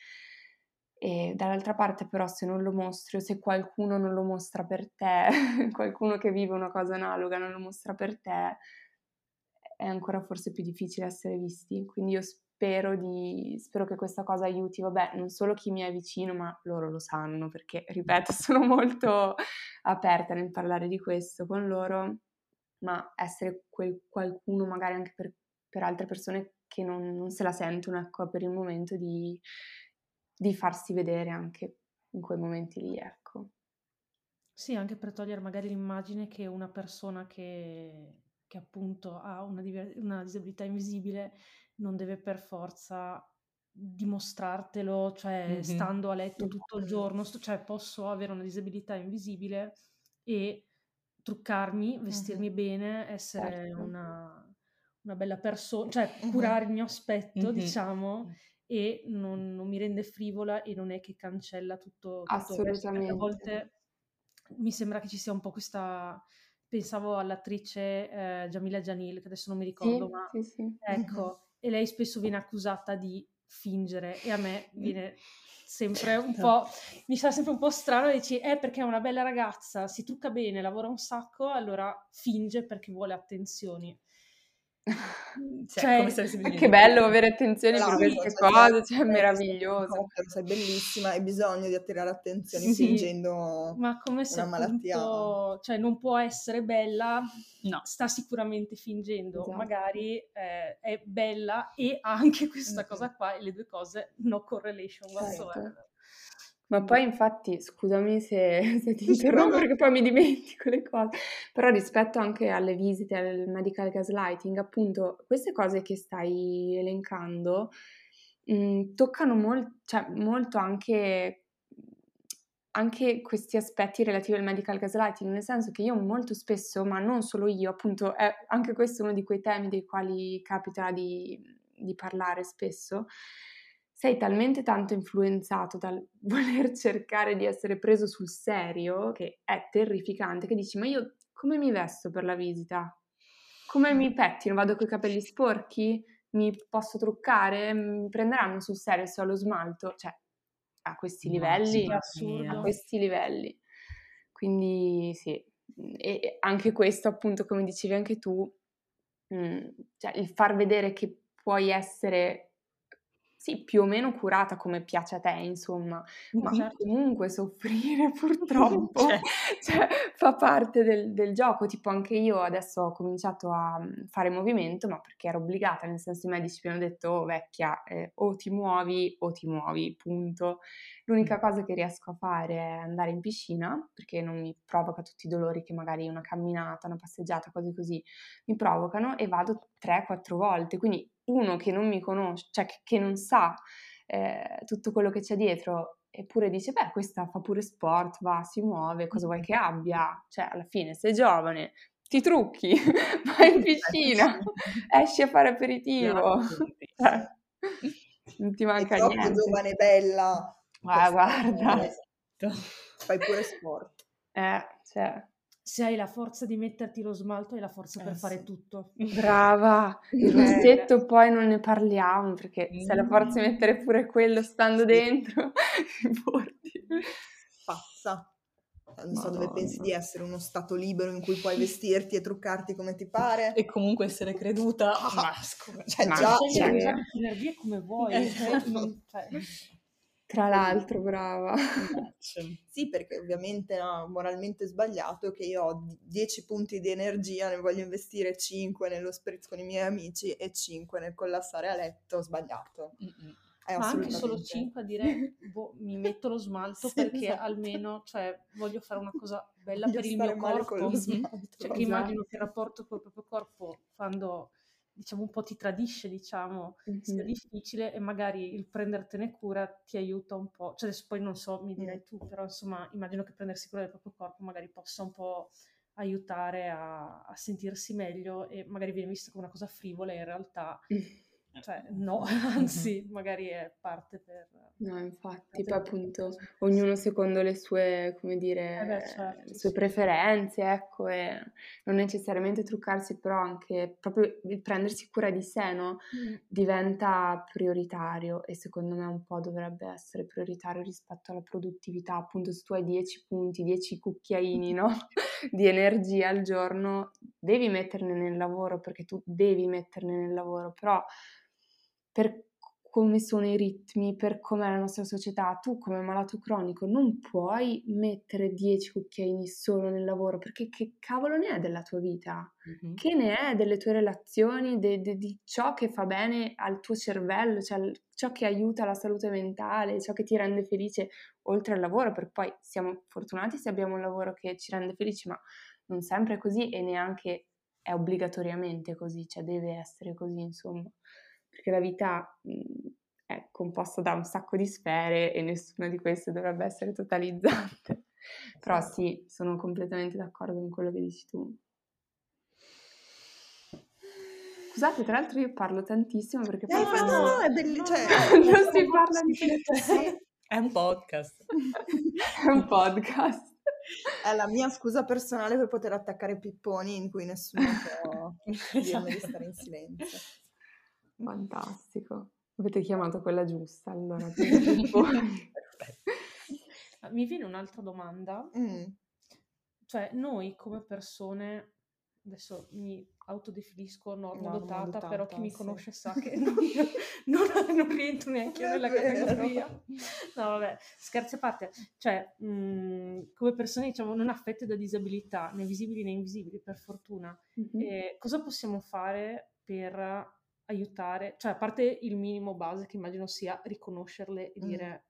E dall'altra parte però se non lo mostri o se qualcuno non lo mostra per te, qualcuno che vive una cosa analoga non lo mostra per te, è ancora forse più difficile essere visti, quindi io spero, di, spero che questa cosa aiuti, vabbè, non solo chi mi è vicino, ma loro lo sanno perché, ripeto, sono molto aperta nel parlare di questo con loro, ma essere quel qualcuno magari anche per, per altre persone che non, non se la sentono, ecco, per il momento di... di farsi vedere anche in quei momenti lì, ecco. Sì, anche per togliere magari l'immagine che una persona che, che appunto ha una, una disabilità invisibile non deve per forza dimostrartelo, cioè mm-hmm. stando a letto tutto il giorno, cioè posso avere una disabilità invisibile e truccarmi, vestirmi mm-hmm. bene, essere certo. una, una bella persona, cioè mm-hmm. curare il mio aspetto, mm-hmm. diciamo, e non, non mi rende frivola e non è che cancella tutto, tutto assolutamente. A volte mi sembra che ci sia un po' questa, pensavo all'attrice eh, Jamila Jamil, che adesso non mi ricordo, sì, ma sì, sì. ecco, e lei spesso viene accusata di fingere, e a me viene sempre certo. un po', mi sta sempre un po' strano, e dici, eh, perché è una bella ragazza, si trucca bene, lavora un sacco, allora finge perché vuole attenzioni. Cioè, cioè, come che bello avere attenzione no, per queste cose, cioè, è meraviglioso, sei bellissima, hai bisogno di attirare attenzione sì, fingendo ma come se una malattia, appunto, cioè non può essere bella, no, sta sicuramente fingendo, esatto. magari eh, è bella e ha anche questa mm-hmm. cosa qua, e le due cose no correlation whatsoever. Certo. Ma poi infatti, scusami se, se ti interrompo perché poi mi dimentico le cose, però rispetto anche alle visite, al medical gaslighting, appunto, queste cose che stai elencando mh, toccano mol- cioè, molto anche, anche questi aspetti relativi al medical gaslighting, nel senso che io molto spesso, ma non solo io, appunto, è anche questo uno di quei temi dei quali capita di, di parlare spesso, sei talmente tanto influenzato dal voler cercare di essere preso sul serio, che è terrificante, che dici, ma io come mi vesto per la visita? Come mi pettino? Vado coi capelli sporchi? Mi posso truccare? Mi prenderanno sul serio se ho lo smalto? Cioè, a questi livelli, a questi livelli. Quindi sì, e anche questo appunto, come dicevi anche tu, mh, cioè il far vedere che puoi essere... sì, più o meno curata come piace a te, insomma, ma certo. comunque soffrire purtroppo cioè. Cioè, fa parte del, del gioco, tipo anche io adesso ho cominciato a fare movimento, ma perché ero obbligata, nel senso i medici mi hanno detto, oh vecchia, eh, o ti muovi o ti muovi, punto. L'unica cosa che riesco a fare è andare in piscina, perché non mi provoca tutti i dolori che magari una camminata, una passeggiata, cose così mi provocano, e vado tre quattro volte, quindi uno che non mi conosce, cioè che non sa eh, tutto quello che c'è dietro, eppure dice, beh, questa fa pure sport, va, si muove, cosa vuoi che abbia? Cioè, alla fine sei giovane, ti trucchi, vai in piscina, esci a fare aperitivo, eh, non ti manca niente. È troppo giovane, bella. Ah, guarda. Fai pure sport. Eh, cioè... se hai la forza di metterti lo smalto, hai la forza eh, per sì. fare tutto. Brava! Il rossetto poi non ne parliamo, perché mm. se hai la forza di mettere pure quello stando sì. dentro, porti. Pazza. Non so Madonna. Dove pensi di essere, uno stato libero in cui puoi vestirti e truccarti come ti pare. E comunque essere creduta. Oh, ma scusa, cioè, ma già, cioè, cioè, energie come vuoi. Eh, cioè, non, cioè. Tra l'altro, brava. Sì, perché ovviamente no, moralmente sbagliato che io ho dieci punti di energia, ne voglio investire cinque nello spritz con i miei amici e cinque nel collassare a letto, sbagliato. È ma anche solo cinque a dire, boh, mi metto lo smalto sì, perché esatto. almeno, cioè, voglio fare una cosa bella voglio per il mio corpo. Con lo smalto, cioè, che immagino che il rapporto col proprio corpo, quando... diciamo un po' ti tradisce, diciamo, mm-hmm. sia difficile, e magari il prendertene cura ti aiuta un po', cioè adesso poi non so, mi direi tu, però insomma immagino che prendersi cura del proprio corpo magari possa un po' aiutare a, a sentirsi meglio, e magari viene visto come una cosa frivola, in realtà cioè no, anzi magari è parte per... No, infatti, poi appunto ognuno secondo le sue, come dire, eh beh, certo, le sue sì. preferenze, ecco, e non necessariamente truccarsi, però anche proprio il prendersi cura di sé, no? Mm. Diventa prioritario, e secondo me un po' dovrebbe essere prioritario rispetto alla produttività, appunto se tu hai dieci punti, dieci cucchiaini, no? di energia al giorno, devi metterne nel lavoro, perché tu devi metterne nel lavoro, però per come sono i ritmi, per com'è la nostra società, tu come malato cronico non puoi mettere dieci cucchiaini solo nel lavoro, perché che cavolo ne è della tua vita? Mm-hmm. Che ne è delle tue relazioni, de, de, di ciò che fa bene al tuo cervello, cioè ciò che aiuta la salute mentale, ciò che ti rende felice oltre al lavoro, perché poi siamo fortunati se abbiamo un lavoro che ci rende felici, ma non sempre è così, e neanche è obbligatoriamente così, cioè deve essere così, insomma. Perché la vita è composta da un sacco di sfere e nessuna di queste dovrebbe essere totalizzante. Però sì, sono completamente d'accordo con quello che dici tu. Scusate, tra l'altro io parlo tantissimo perché... No, parlo... no, no, è bellissimo. Cioè, non non si parla di questo. È un podcast. È un podcast. È la mia scusa personale per poter attaccare pipponi in cui nessuno può dirmi di stare in silenzio. Fantastico, Avete chiamato quella giusta, allora. Mi viene un'altra domanda. Mm. Cioè, noi come persone, adesso mi autodefinisco normodotata, dotata, però chi mi sì. conosce sa che non, non, non rientro neanche io nella categoria. No, vabbè, scherzi a parte. Cioè, mh, come persone, diciamo, non affette da disabilità, né visibili né invisibili, per fortuna. Mm-hmm. Eh, cosa possiamo fare per aiutare? Cioè, a parte il minimo base, che immagino sia riconoscerle e mm. dire...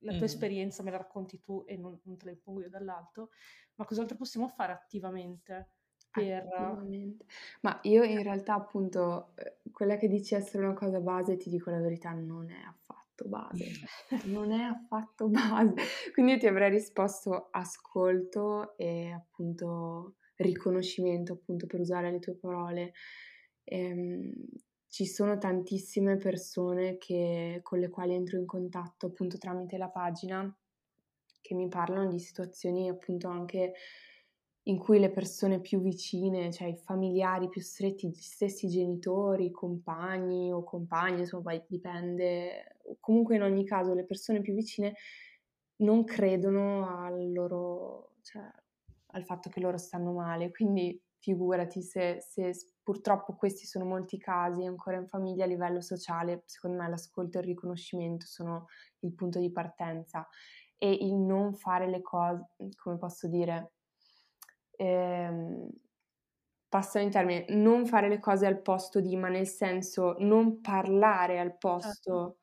la tua mm. esperienza me la racconti tu e non, non te la impongo io dall'alto, ma cos'altro possiamo fare attivamente? Per... Attivamente. Ma io in realtà appunto, quella che dici essere una cosa base, ti dico la verità, non è affatto base, non è affatto base, quindi io ti avrei risposto ascolto e appunto riconoscimento, appunto per usare le tue parole. ehm, Ci sono tantissime persone che, con le quali entro in contatto appunto tramite la pagina, che mi parlano di situazioni appunto anche in cui le persone più vicine, cioè i familiari più stretti, gli stessi genitori, compagni o compagne, insomma poi dipende, comunque in ogni caso le persone più vicine non credono al loro, cioè, al fatto che loro stanno male, quindi figurati se, se purtroppo questi sono molti casi ancora in famiglia a livello sociale. Secondo me l'ascolto e il riconoscimento sono il punto di partenza, e il non fare le cose, come posso dire, ehm, passano in termini, non fare le cose al posto di, ma nel senso non parlare al posto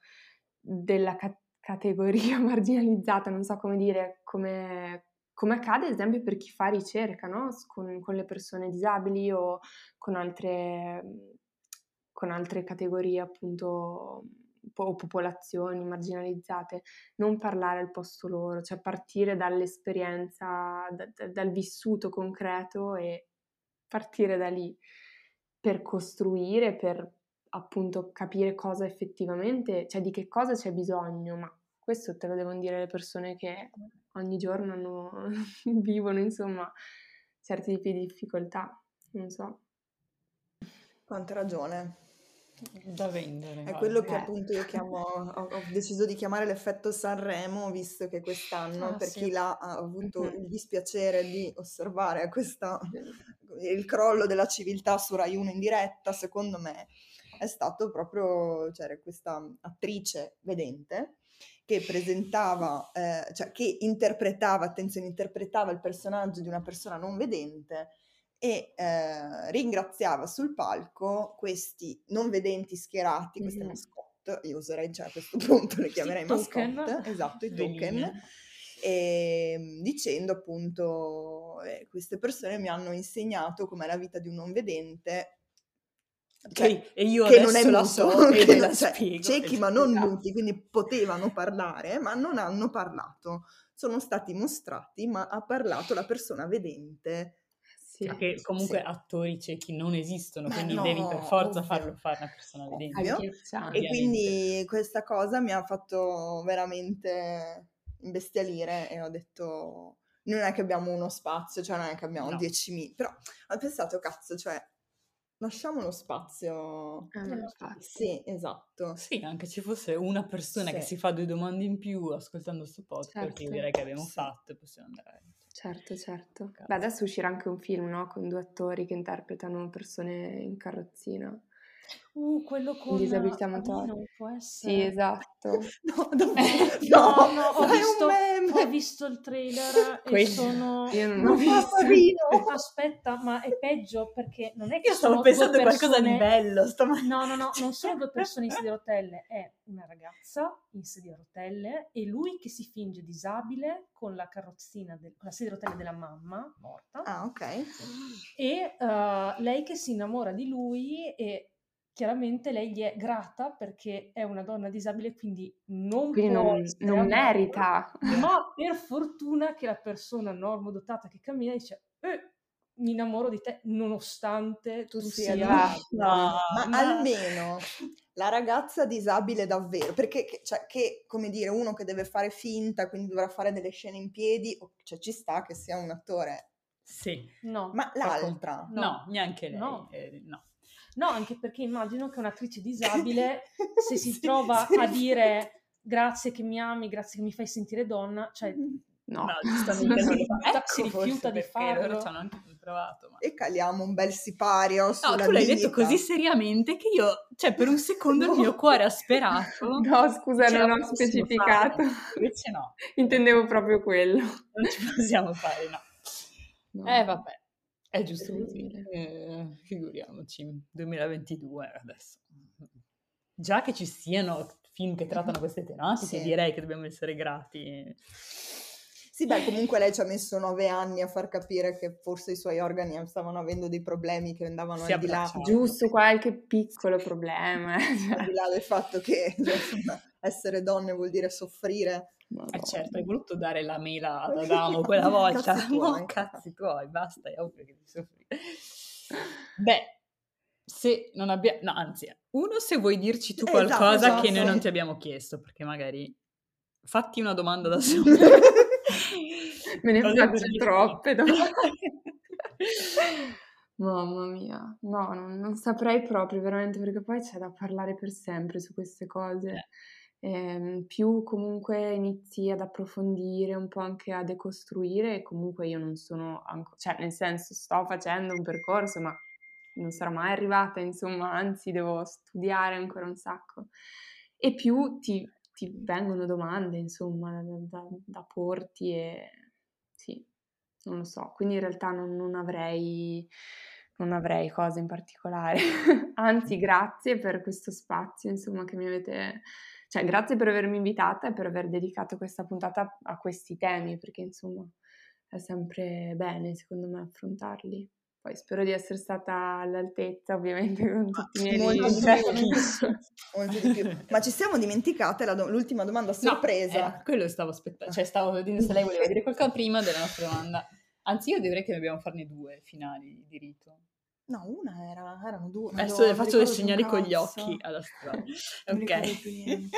della ca- categoria marginalizzata, non so come dire, come... come accade ad esempio per chi fa ricerca, no? con, con le persone disabili o con altre, con altre categorie appunto o popolazioni marginalizzate, non parlare al posto loro, cioè partire dall'esperienza, da, dal vissuto concreto e partire da lì per costruire, per appunto capire cosa effettivamente, cioè di che cosa c'è bisogno, ma questo te lo devono dire le persone che ogni giorno hanno, vivono, insomma, certi tipi di difficoltà, non so. Quanta ragione. Da vendere. È quello che eh. appunto io chiamo, ho, ho deciso di chiamare l'effetto Sanremo, visto che quest'anno, ah, per sì. chi l'ha avuto il dispiacere di osservare questa, il crollo della civiltà su Rai uno in diretta, secondo me è stato proprio, cioè, questa attrice vedente che presentava, eh, cioè che interpretava, attenzione, interpretava il personaggio di una persona non vedente e eh, ringraziava sul palco questi non vedenti schierati, mm-hmm. queste mascotte, io userei già a questo punto, le chiamerei mascotte, esatto, i token, e, dicendo appunto, eh, queste persone mi hanno insegnato com'è la vita di un non vedente, cioè, che, e io che adesso non è la so e che la cioè, spiego, ciechi ma non muti, quindi potevano parlare ma non hanno parlato, sono stati mostrati ma ha parlato la persona vedente, sì, perché comunque sì. attori ciechi non esistono, ma quindi no, devi per forza ovvio. farlo fare la persona vedente, ovvio. E quindi questa cosa mi ha fatto veramente imbestialire e ho detto non è che abbiamo uno spazio, cioè non è che abbiamo no. diecimila, però ho pensato cazzo, cioè lasciamo lo spazio. Ah, lo spazio. Sì, esatto. Sì, anche ci fosse una persona sì. che si fa due domande in più ascoltando sto podcast, certo. perché direi che abbiamo sì. fatto e possiamo andare avanti. Certo, certo. Cazzo. Beh, adesso uscirà anche un film, no? Con due attori che interpretano persone in carrozzina. Uh, quello con disabilità motoria. Sì, esatto. No, no, no, no, ho visto, ho visto il trailer e sono Io non, non ho visto. Aspetta, ma è peggio perché non è che Io sono stavo pensando a persone... qualcosa di bello. Stamane. No, no, no, non sono due persone in sedia a rotelle, è una ragazza in sedia a rotelle e lui che si finge disabile con la carrozzina del... con la sedia a rotelle della mamma morta. Ah, ok. E uh, lei che si innamora di lui e chiaramente lei gli è grata perché è una donna disabile, quindi non quindi può non, non merita, ma per fortuna che la persona normodotata che cammina dice eh, mi innamoro di te nonostante tu, tu sia grata. No, ma, ma almeno la ragazza disabile davvero, perché cioè, che come dire, uno che deve fare finta, quindi dovrà fare delle scene in piedi, cioè ci sta che sia un attore, sì, no, ma l'altra no, no neanche lei no, eh, no. No, anche perché immagino che un'attrice disabile, se si sì, trova sì, a dire grazie che mi ami, grazie che mi fai sentire donna, cioè... No, no giustamente sì, ecco, si rifiuta di farlo. Loro ci hanno anche provato. Ma... E caliamo un bel sipario sulla No, tu l'hai vita. Detto così seriamente che io, cioè per un secondo no. il mio cuore ha sperato. No, scusa, non ho specificato. Fare. Invece no. Intendevo proprio quello. Non ci possiamo fare, no. no. Eh vabbè, è giusto così. Eh, figuriamoci, duemilaventidue adesso. Già che ci siano film che trattano queste tematiche, sì. direi che dobbiamo essere grati. Sì, beh, comunque lei ci ha messo nove anni a far capire che forse i suoi organi stavano avendo dei problemi che andavano al di là. Giusto, qualche piccolo problema. Al di là del fatto che essere donne vuol dire soffrire. Ma eh no. certo, hai voluto dare la mela ad Adamo quella volta. Cazzi tuoi. No, cazzi tuoi, basta, è ovvio che devi soffrire. Beh, se non abbiamo... No, anzi, uno se vuoi dirci tu qualcosa esatto, esatto. che noi non ti abbiamo chiesto, perché magari... Fatti una domanda da sola. Me ne faccio troppe domande. Mamma mia, no, non, non saprei proprio veramente, perché poi c'è da parlare per sempre su queste cose. Eh, più comunque inizi ad approfondire un po', anche a decostruire, e comunque io non sono ancora, cioè nel senso sto facendo un percorso, ma non sarò mai arrivata, insomma, anzi devo studiare ancora un sacco. E più ti ti vengono domande, insomma, da, da porti e sì, non lo so. Quindi in realtà non, non avrei non avrei cose in particolare. Anzi, grazie per questo spazio, insomma, che mi avete... Cioè, grazie per avermi invitata e per aver dedicato questa puntata a questi temi, perché, insomma, è sempre bene, secondo me, affrontarli. Poi spero di essere stata all'altezza, ovviamente, con tutti i miei molto di più. più. Ma ci siamo dimenticate la do- l'ultima domanda sorpresa. No, eh, quello stavo aspettando, cioè stavo vedendo se lei voleva dire qualcosa prima della nostra domanda. Anzi, io direi che dobbiamo farne due finali di diritto. No, una era, erano due. Adesso le faccio dei segnali con gli occhi alla strada. Ok.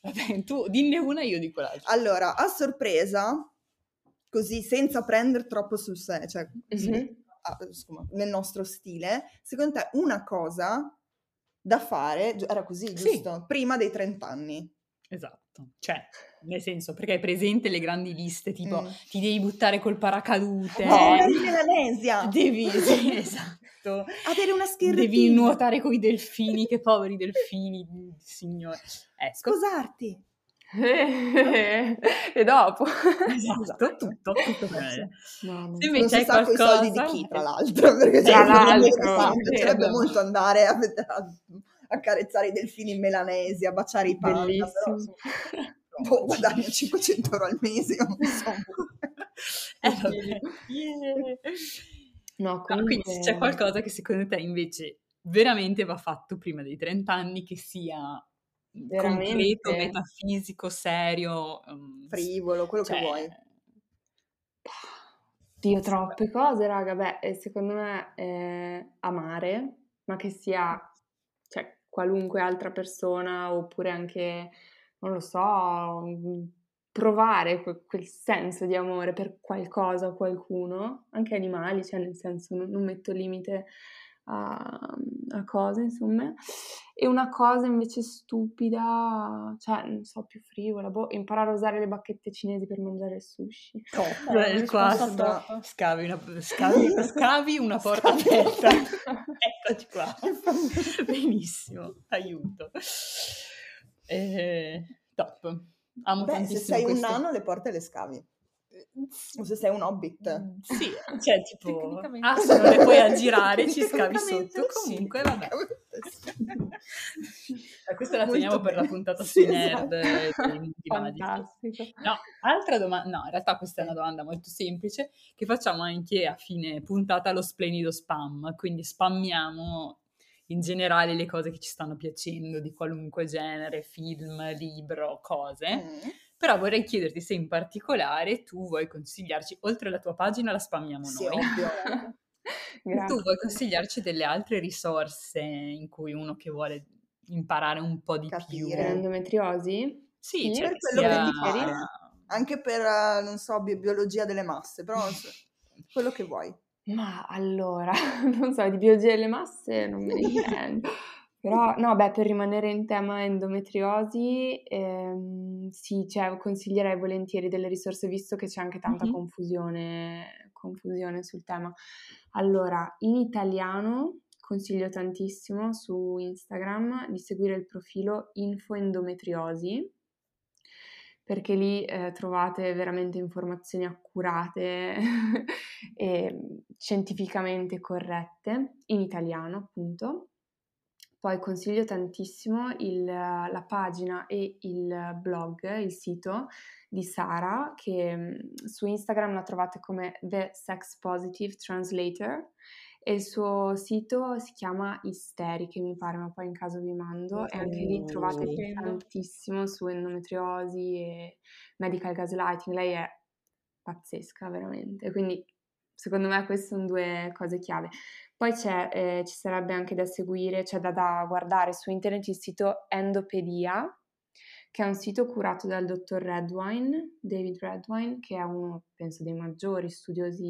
Vabbè, tu dinne una e io dico l'altra. Allora, a sorpresa, così senza prendere troppo sul sé, cioè così. Mm-hmm. Ah, scusa, nel nostro stile, secondo te una cosa da fare, era così, giusto? Sì. Prima dei trenta anni. Esatto, cioè, nel senso, perché hai presente le grandi liste, tipo, mm. ti devi buttare col paracadute. No, l'amnesia! Devi, sì, esatto. Avere una scherzettina. Devi nuotare con i delfini, che poveri delfini, signore. Ecco. Sposarti. E, e dopo esatto, tutto, tutto bene. No, se invece hai qualcosa... soldi di chi, tra l'altro, perché tra l'altro piacerebbe molto andare a, a accarezzare i delfini in Melanesia, a baciare i panda, però boh, guadagno cinquecento euro al mese, io non so. eh, vabbè. Yeah. No, comunque... no, quindi c'è qualcosa che secondo te invece veramente va fatto prima dei trenta anni, che sia veramente concreto, metafisico, serio, um, frivolo, quello cioè... che vuoi. Dio, troppe cose, raga. Beh, secondo me eh, amare, ma che sia, cioè, qualunque altra persona, oppure anche, non lo so, provare que- quel senso di amore per qualcosa o qualcuno, anche animali, cioè nel senso non, non metto limite A, a cose, insomma. E una cosa invece stupida, cioè non so, più frivola, boh, imparare a usare le bacchette cinesi per mangiare il sushi. Top, eh, qua sta... scavi, una, scavi, scavi una porta aperta. Eccoci qua. Benissimo, aiuto. Eh, top. Amo. Beh, tantissimo. Se sei questo. Un nano, le porte le scavi. O se sei un hobbit, sì, cioè tipo, ah, se non le puoi aggirare ci scavi sotto, comunque sì. Vabbè, questa la teniamo per la puntata sui nerd, no? Altra domanda, no, in realtà questa è una domanda molto semplice che facciamo anche a fine puntata, lo splendido spam, quindi spammiamo in generale le cose che ci stanno piacendo di qualunque genere, film, libro, cose. Mm. Però vorrei chiederti se in particolare tu vuoi consigliarci, oltre alla tua pagina la spammiamo sì, noi, ovvio. Tu vuoi consigliarci delle altre risorse in cui uno che vuole imparare un po' di capire. Più. Capire l'endometriosi? Sì, sì, cioè per quello sia... che ti chiedi, anche per, non so, bi- biologia delle masse, però quello che vuoi. Ma allora, non so, di biologia delle masse non me ne intendo. Però, no, beh, per rimanere in tema endometriosi, ehm, sì, cioè, consiglierei volentieri delle risorse, visto che c'è anche tanta mm-hmm. confusione, confusione sul tema. Allora, in italiano consiglio tantissimo su Instagram di seguire il profilo Info Endometriosi, perché lì eh, trovate veramente informazioni accurate e scientificamente corrette, in italiano appunto. Poi consiglio tantissimo il, la pagina e il blog, il sito di Sara, che su Instagram la trovate come The Sex Positive Translator, e il suo sito si chiama Isteriche, mi pare, ma poi in caso vi mando, e anche lì trovate tantissimo su endometriosi e medical gaslighting. Lei è pazzesca, veramente, quindi secondo me queste sono due cose chiave. Poi c'è, eh, ci sarebbe anche da seguire, cioè da, da guardare su internet il sito Endopedia, che è un sito curato dal dottor Redwine, David Redwine, che è uno, penso, dei maggiori studiosi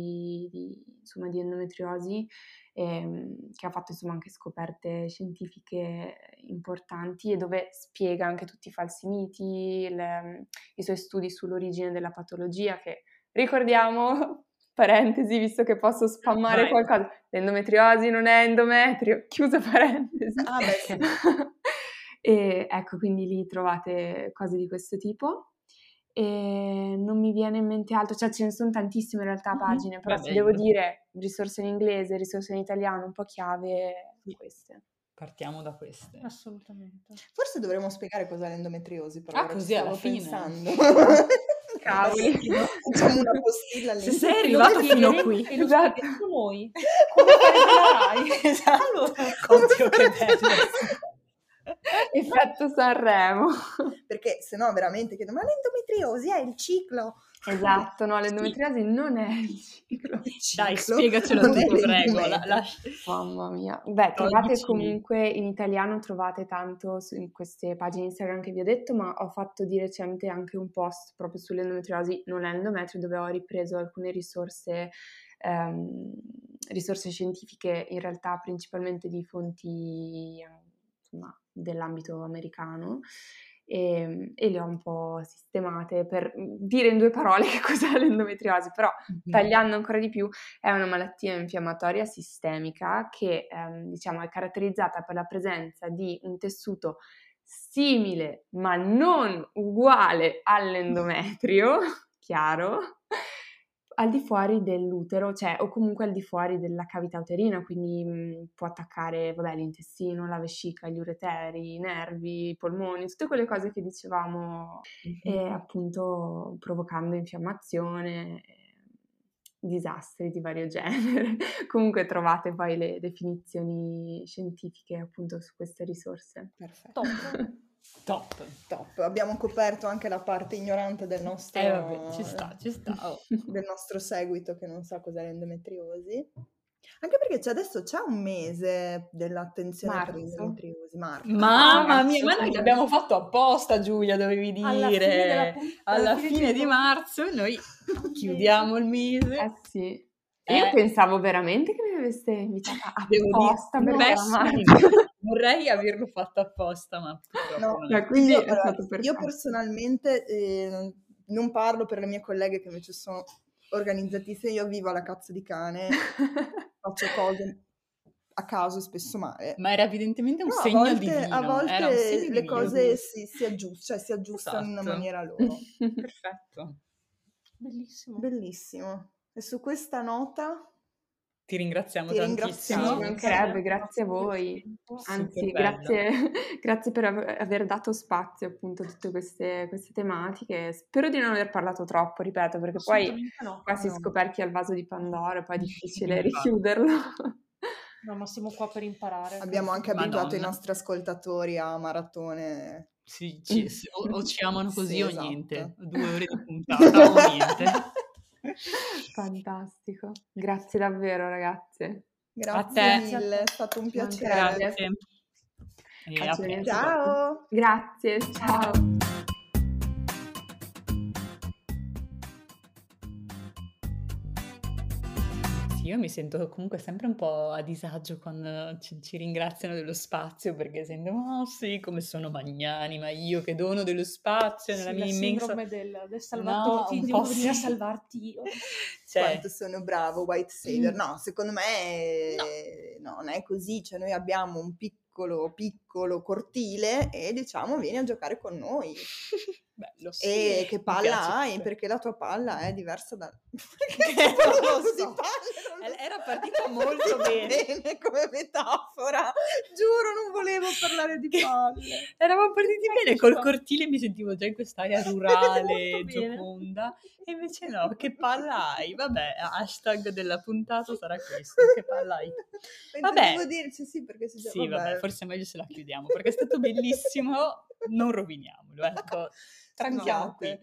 di, insomma, di endometriosi, ehm, che ha fatto insomma anche scoperte scientifiche importanti, e dove spiega anche tutti i falsi miti, le, i suoi studi sull'origine della patologia, che ricordiamo... parentesi, visto che posso spammare Vai. qualcosa, l'endometriosi non è endometrio, chiusa parentesi. Ah, beh, sì. E ecco, quindi lì trovate cose di questo tipo, e non mi viene in mente altro, cioè ce ne sono tantissime in realtà pagine, mm-hmm. però se devo dire risorse in inglese, risorse in italiano, un po' chiave, sì. queste. Partiamo da queste. Assolutamente. Forse dovremmo spiegare cos'è l'endometriosi, però ah, così alla fine. Pensando. Cavoli, facciamo una postilla lì. Se sei arrivato fino a qui, e lo spiegheremo noi. Come fai? Esatto. Oddio, che bello. Effetto Sanremo. Perché se no veramente chiedo, ma l'endometriosi è il ciclo? Esatto, no, l'endometriosi sì. non è il ciclo. Dai, spiegacelo tu, prego. Mamma mia. Beh, trovate comunque, in italiano trovate tanto su, in queste pagine Instagram che vi ho detto, ma ho fatto di recente anche un post proprio sull'endometriosi, non è endometrio, dove ho ripreso alcune risorse, ehm, risorse scientifiche, in realtà principalmente di fonti, insomma, dell'ambito americano. E, e le ho un po' sistemate per dire in due parole che cos'è l'endometriosi, però tagliando ancora di più, è una malattia infiammatoria sistemica che ehm, diciamo è caratterizzata per la presenza di un tessuto simile ma non uguale all'endometrio, chiaro, al di fuori dell'utero, cioè o comunque al di fuori della cavità uterina, quindi mh, può attaccare, vabbè, l'intestino, la vescica, gli ureteri, i nervi, i polmoni, tutte quelle cose che dicevamo, mm-hmm. e, appunto, provocando infiammazione, disastri di vario genere. Comunque trovate poi le definizioni scientifiche appunto su queste risorse. Perfetto. Top. Top, abbiamo coperto anche la parte ignorante del nostro, eh, vabbè, ci sta, ci sta. Oh. del nostro seguito che non sa cos'è l'endometriosi, anche perché c'è adesso c'è un mese dell'attenzione marzo. per l'endometriosi. Marzo. Mamma marzo. mia, ma noi l'abbiamo fatto apposta, Giulia, dovevi dire. Alla fine, punt- alla fine, fine di marzo noi chiudiamo il mese. Eh sì. Eh. Io pensavo veramente che mi aveste invitata apposta per marzo. Vorrei averlo fatto apposta, ma no, no, quindi io, è stato perfetto. Io personalmente eh, non parlo per le mie colleghe che invece sono organizzatissime, io vivo alla cazzo di cane, faccio cose a caso, spesso male. Ma era evidentemente un no, segno volte, divino. A volte era un segno le divino. Cose si, si, aggiust- cioè, si aggiustano esatto. in una maniera loro. Perfetto. Bellissimo. Bellissimo. E su questa nota... Ti ringraziamo Ti tantissimo. Ringraziamo. Grazie a voi, anzi grazie, grazie per aver dato spazio appunto a tutte queste, queste tematiche. Spero di non aver parlato troppo, ripeto, perché poi no, qua no. si scoperchia il vaso di Pandora, poi è difficile richiuderlo. No, ma siamo qua per imparare. Abbiamo anche Madonna. abituato i nostri ascoltatori a maratone. Sì, ci, o, o ci amano così sì, o esatto. niente, due ore di puntata o niente. Fantastico, grazie davvero ragazze. Grazie mille, è stato un piacere. Grazie. Grazie. Ciao. Grazie, ciao. Sì, io mi sento comunque sempre un po' a disagio quando ci, ci ringraziano dello spazio, perché sento, oh sì, come sono magnanima, io che dono dello spazio nella sì, mia immensa... Sì, la sindrome del, del salvatore, no, devo sì. venire a salvarti io. Cioè... Quanto sono bravo, White Sailor. No, secondo me no. No, non è così, cioè noi abbiamo un piccolo, piccolo cortile e diciamo vieni a giocare con noi. Bello, sì. E che palla hai? Perché la tua palla è diversa da... non lo so. Palle, non... Era partita molto bene. bene come metafora, giuro, non volevo parlare di palle. Eravamo partiti eh, bene, col so. cortile mi sentivo già in quest'area rurale, gioconda, e invece no, che palla hai? Vabbè, hashtag della puntata sarà questo, che palla hai? Vabbè. Devo dirci sì, perché si sì, vabbè. vabbè, forse è meglio se la chiudiamo, perché è stato bellissimo, non roviniamolo, ecco. Tranquiamo qui.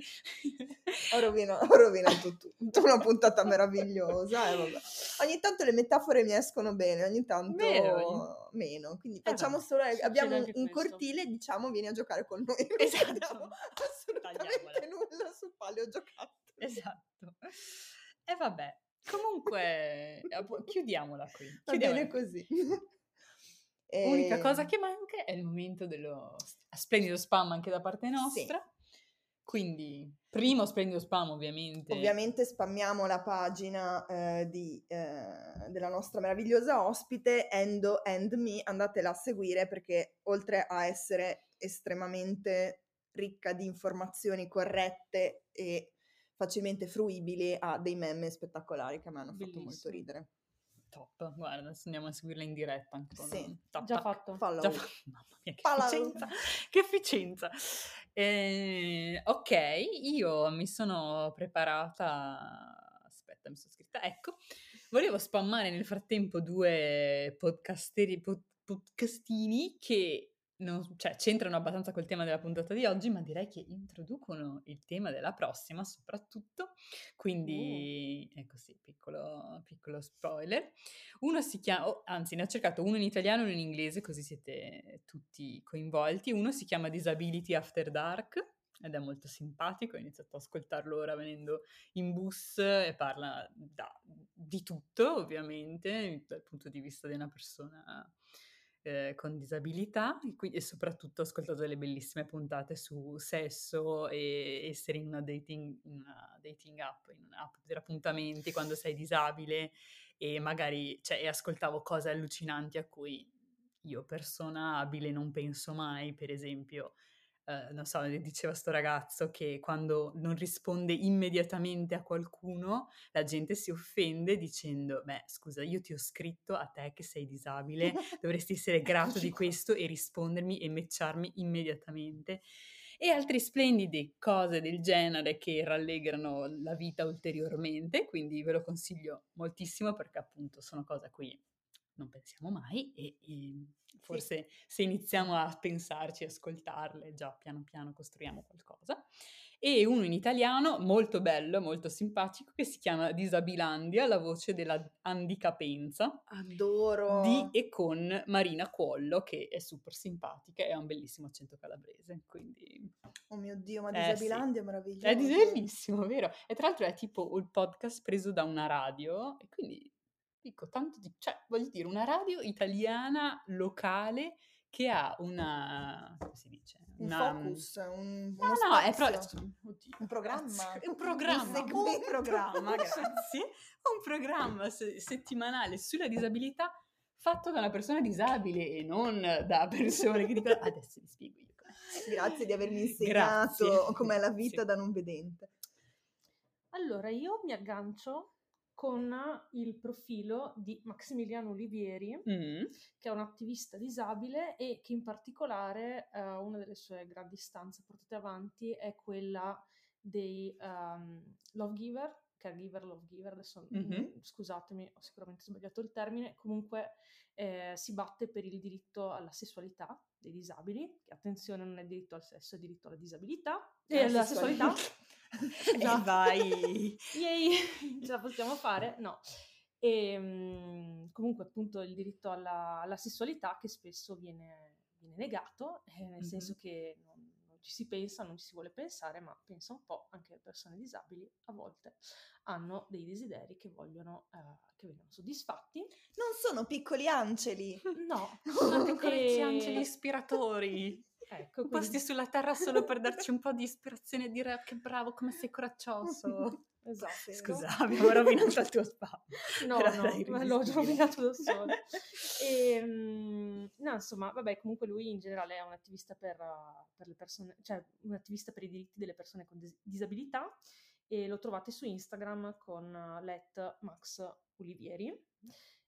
Ho rovinato, ho rovinato tutto, una puntata meravigliosa. Eh, vabbè. Ogni tanto le metafore mi escono bene, ogni tanto meno. meno. Quindi eh facciamo vabbè, solo, abbiamo un questo. cortile, diciamo, vieni a giocare con noi. Esatto. Non assolutamente Tagliamola. nulla sul palio giocato. Esatto. E vabbè, comunque chiudiamola qui. Va chiudiamola. bene così. E... Unica cosa che manca è il momento dello splendido spam anche da parte nostra. Sì. Quindi, primo splendido spam ovviamente. Ovviamente spammiamo la pagina eh, di, eh, della nostra meravigliosa ospite, Endo and me, andatela a seguire perché oltre a essere estremamente ricca di informazioni corrette e facilmente fruibili, ha dei meme spettacolari che mi hanno Bellissimo. fatto molto ridere. Top, guarda, adesso andiamo a seguirla in diretta ancora. Sì, top, già top. fatto. Follow. Già fa- Mamma mia, che Follow. efficienza! Che efficienza. Eh, ok, io mi sono preparata. Aspetta, mi sono scritta. Ecco, volevo spammare nel frattempo due podcasteri, pod- podcastini che non, cioè, c'entrano abbastanza col tema della puntata di oggi, ma direi che introducono il tema della prossima soprattutto, quindi uh. ecco sì, piccolo, piccolo spoiler. Uno si chiama, oh, anzi ne ho cercato uno in italiano e uno in inglese così siete tutti coinvolti. Uno si chiama Disability After Dark ed è molto simpatico, ho iniziato ad ascoltarlo ora venendo in bus e parla da, di tutto ovviamente dal punto di vista di una persona... Eh, con disabilità e, quindi, e soprattutto ho ascoltato delle bellissime puntate su sesso e essere in una dating, in una dating app, in un'app per appuntamenti quando sei disabile e magari cioè, e ascoltavo cose allucinanti a cui io persona abile non penso mai, per esempio eh, non so, diceva sto ragazzo che quando non risponde immediatamente a qualcuno la gente si offende dicendo beh scusa io ti ho scritto a te che sei disabile, dovresti essere grato di questo e rispondermi e matcharmi immediatamente, e altre splendide cose del genere che rallegrano la vita ulteriormente, quindi ve lo consiglio moltissimo perché appunto sono cose a cui non pensiamo mai e, e forse sì. se iniziamo a pensarci, ascoltarle, già piano piano costruiamo qualcosa. E uno in italiano molto bello, molto simpatico, che si chiama Disabilandia, la voce della handicapenza. Adoro! Di e con Marina Cuollo, che è super simpatica e ha un bellissimo accento calabrese, quindi... Oh mio Dio, ma Disabilandia eh, sì. è meraviglioso! È bellissimo, vero? E tra l'altro è tipo il podcast preso da una radio, e quindi... Dico, tanto di, cioè, voglio dire, una radio italiana locale che ha una, come si dice? Una, un focus, un, uno no, no, è pro, oddio, un programma. Un programma, un, un programma, grazie. Un programma se, settimanale sulla disabilità fatto da una persona disabile e non da persone che dicono, adesso vi spiego io. Grazie di avermi insegnato grazie. com'è la vita sì. da non vedente. Allora, io mi aggancio con il profilo di Maximiliano Olivieri, mm. che è un attivista disabile e che in particolare eh, una delle sue grandi istanze portate avanti è quella dei um, love giver, caregiver, love giver, adesso mm-hmm. scusatemi, ho sicuramente sbagliato il termine, comunque eh, si batte per il diritto alla sessualità dei disabili, che attenzione non è diritto al sesso, è diritto alla disabilità e alla, alla sessualità. sessualità. Già. E vai! Yay! Ce la possiamo fare? No. E, comunque appunto il diritto alla, alla sessualità che spesso viene, viene negato, eh, nel mm-hmm. senso che non, non ci si pensa, non ci si vuole pensare, ma pensa un po', anche le persone disabili a volte hanno dei desideri che vogliono eh, che vengano soddisfatti. Non sono piccoli angeli! No! Sono piccoli e... angeli ispiratori! Ecco, quindi... posti sulla terra solo per darci un po' di ispirazione e dire oh, che bravo, come sei coraggioso. Esatto. Scusa, abbiamo rovinato il tuo spa. No, no, l'ho rovinato da solo. E, no, insomma, vabbè, comunque lui in generale è un attivista per, per le persone, cioè un attivista per i diritti delle persone con dis- disabilità, e lo trovate su Instagram con let Max Olivieri.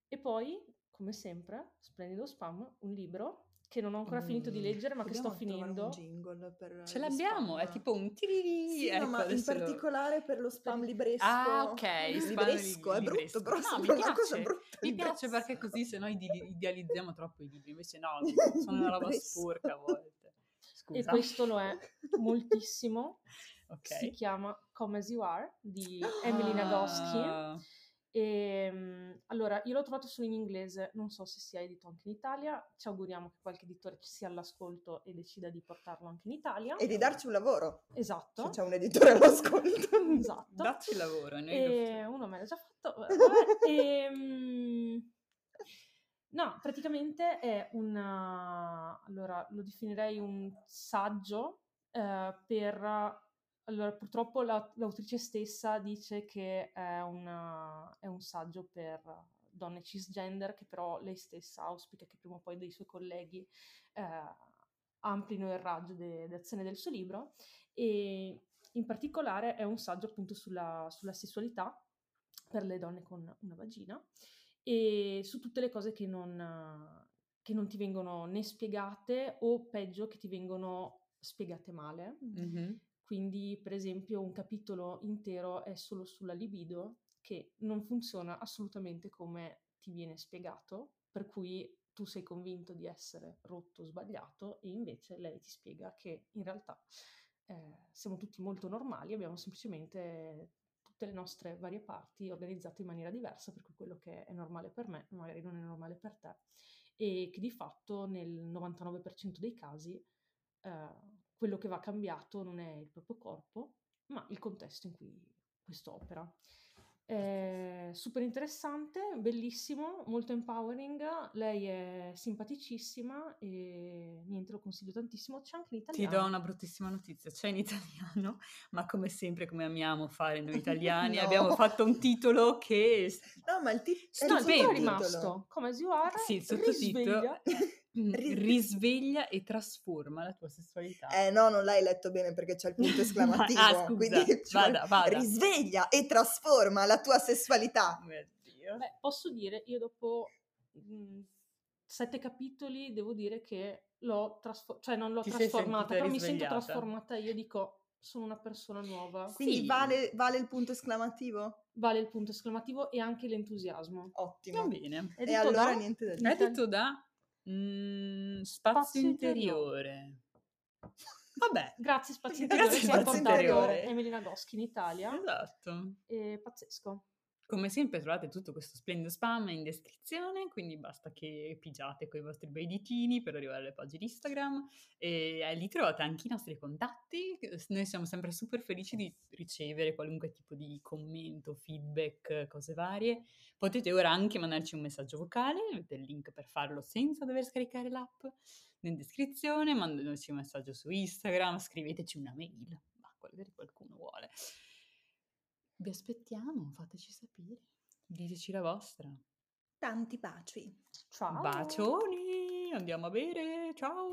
E poi, come sempre, splendido spam, un libro che non ho ancora mm. finito di leggere, ma dobbiamo che sto finendo. Un jingle per ce l'abbiamo, spam. È tipo un tiriri. Sì, ecco, no, ma in particolare lo... per lo spam libresco. Ah, ok. Libresco, libresco. È brutto, però no, mi piace. Una cosa brutta. Mi piace perché così sennò idealizziamo troppo i libri, invece no, sono una roba sporca a volte. Scusa. E questo lo è moltissimo. Okay. Si chiama Come As You Are di Emily Nagoski. Ah. E, allora, io l'ho trovato solo in inglese, non so se sia edito anche in Italia, ci auguriamo che qualche editore ci sia all'ascolto e decida di portarlo anche in Italia. E di darci un lavoro. Esatto. Se c'è un editore all'ascolto. Esatto. Dacci il lavoro. Noi e uno me l'ha già fatto. E, no, praticamente è una... Allora, lo definirei un saggio eh, per... Allora, purtroppo la, l'autrice stessa dice che è, una, è un saggio per donne cisgender, che però lei stessa auspica che prima o poi dei suoi colleghi eh, amplino il raggio d'azione de, del suo libro, e in particolare è un saggio appunto sulla, sulla sessualità per le donne con una vagina e su tutte le cose che non, che non ti vengono né spiegate o peggio che ti vengono spiegate male. Mm-hmm. Quindi, per esempio, un capitolo intero è solo sulla libido, che non funziona assolutamente come ti viene spiegato, per cui tu sei convinto di essere rotto, sbagliato, e invece lei ti spiega che in realtà eh, siamo tutti molto normali, abbiamo semplicemente tutte le nostre varie parti organizzate in maniera diversa, per cui quello che è normale per me magari non è normale per te, e che di fatto nel novantanove per cento dei casi... Eh, quello che va cambiato non è il proprio corpo, ma il contesto in cui quest'opera. È super interessante, bellissimo, molto empowering, lei è simpaticissima e niente, lo consiglio tantissimo, c'è anche in italiano. Ti do una bruttissima notizia, c'è in italiano, ma come sempre, come amiamo fare noi italiani, no. Abbiamo fatto un titolo che... No, ma il, ti- no, il titolo è rimasto, Come As You Are, sì, risveglia... risveglia e trasforma la tua sessualità. Eh no, non l'hai letto bene perché c'è il punto esclamativo. Ah, scusa, quindi, cioè, vada, vada. Risveglia e trasforma la tua sessualità. Mio Dio. Beh, posso dire, io dopo mh, sette capitoli devo dire che l'ho trasfo- cioè non l'ho Ti trasformata, però mi sento trasformata, io dico sono una persona nuova. Quindi sì. vale, vale il punto esclamativo? Vale il punto esclamativo e anche l'entusiasmo. Ottimo. Va bene. E allora da, niente da dire. È detto da... Mm, spazio, spazio interiore. interiore vabbè grazie spazio interiore grazie che spazio interiore Emily Nagoski in Italia, esatto, è pazzesco. Come sempre trovate tutto questo splendido spam in descrizione, quindi basta che pigiate con i vostri bei ditini per arrivare alle pagine Instagram e lì trovate anche i nostri contatti. Noi siamo sempre super felici di ricevere qualunque tipo di commento, feedback, cose varie. Potete ora anche mandarci un messaggio vocale, avete il link per farlo senza dover scaricare l'app in descrizione, mandateci un messaggio su Instagram, scriveteci una mail, ma qualora qualcuno vuole. Vi aspettiamo, fateci sapere, diteci la vostra. Tanti baci. Ciao. Bacioni, andiamo a bere, ciao.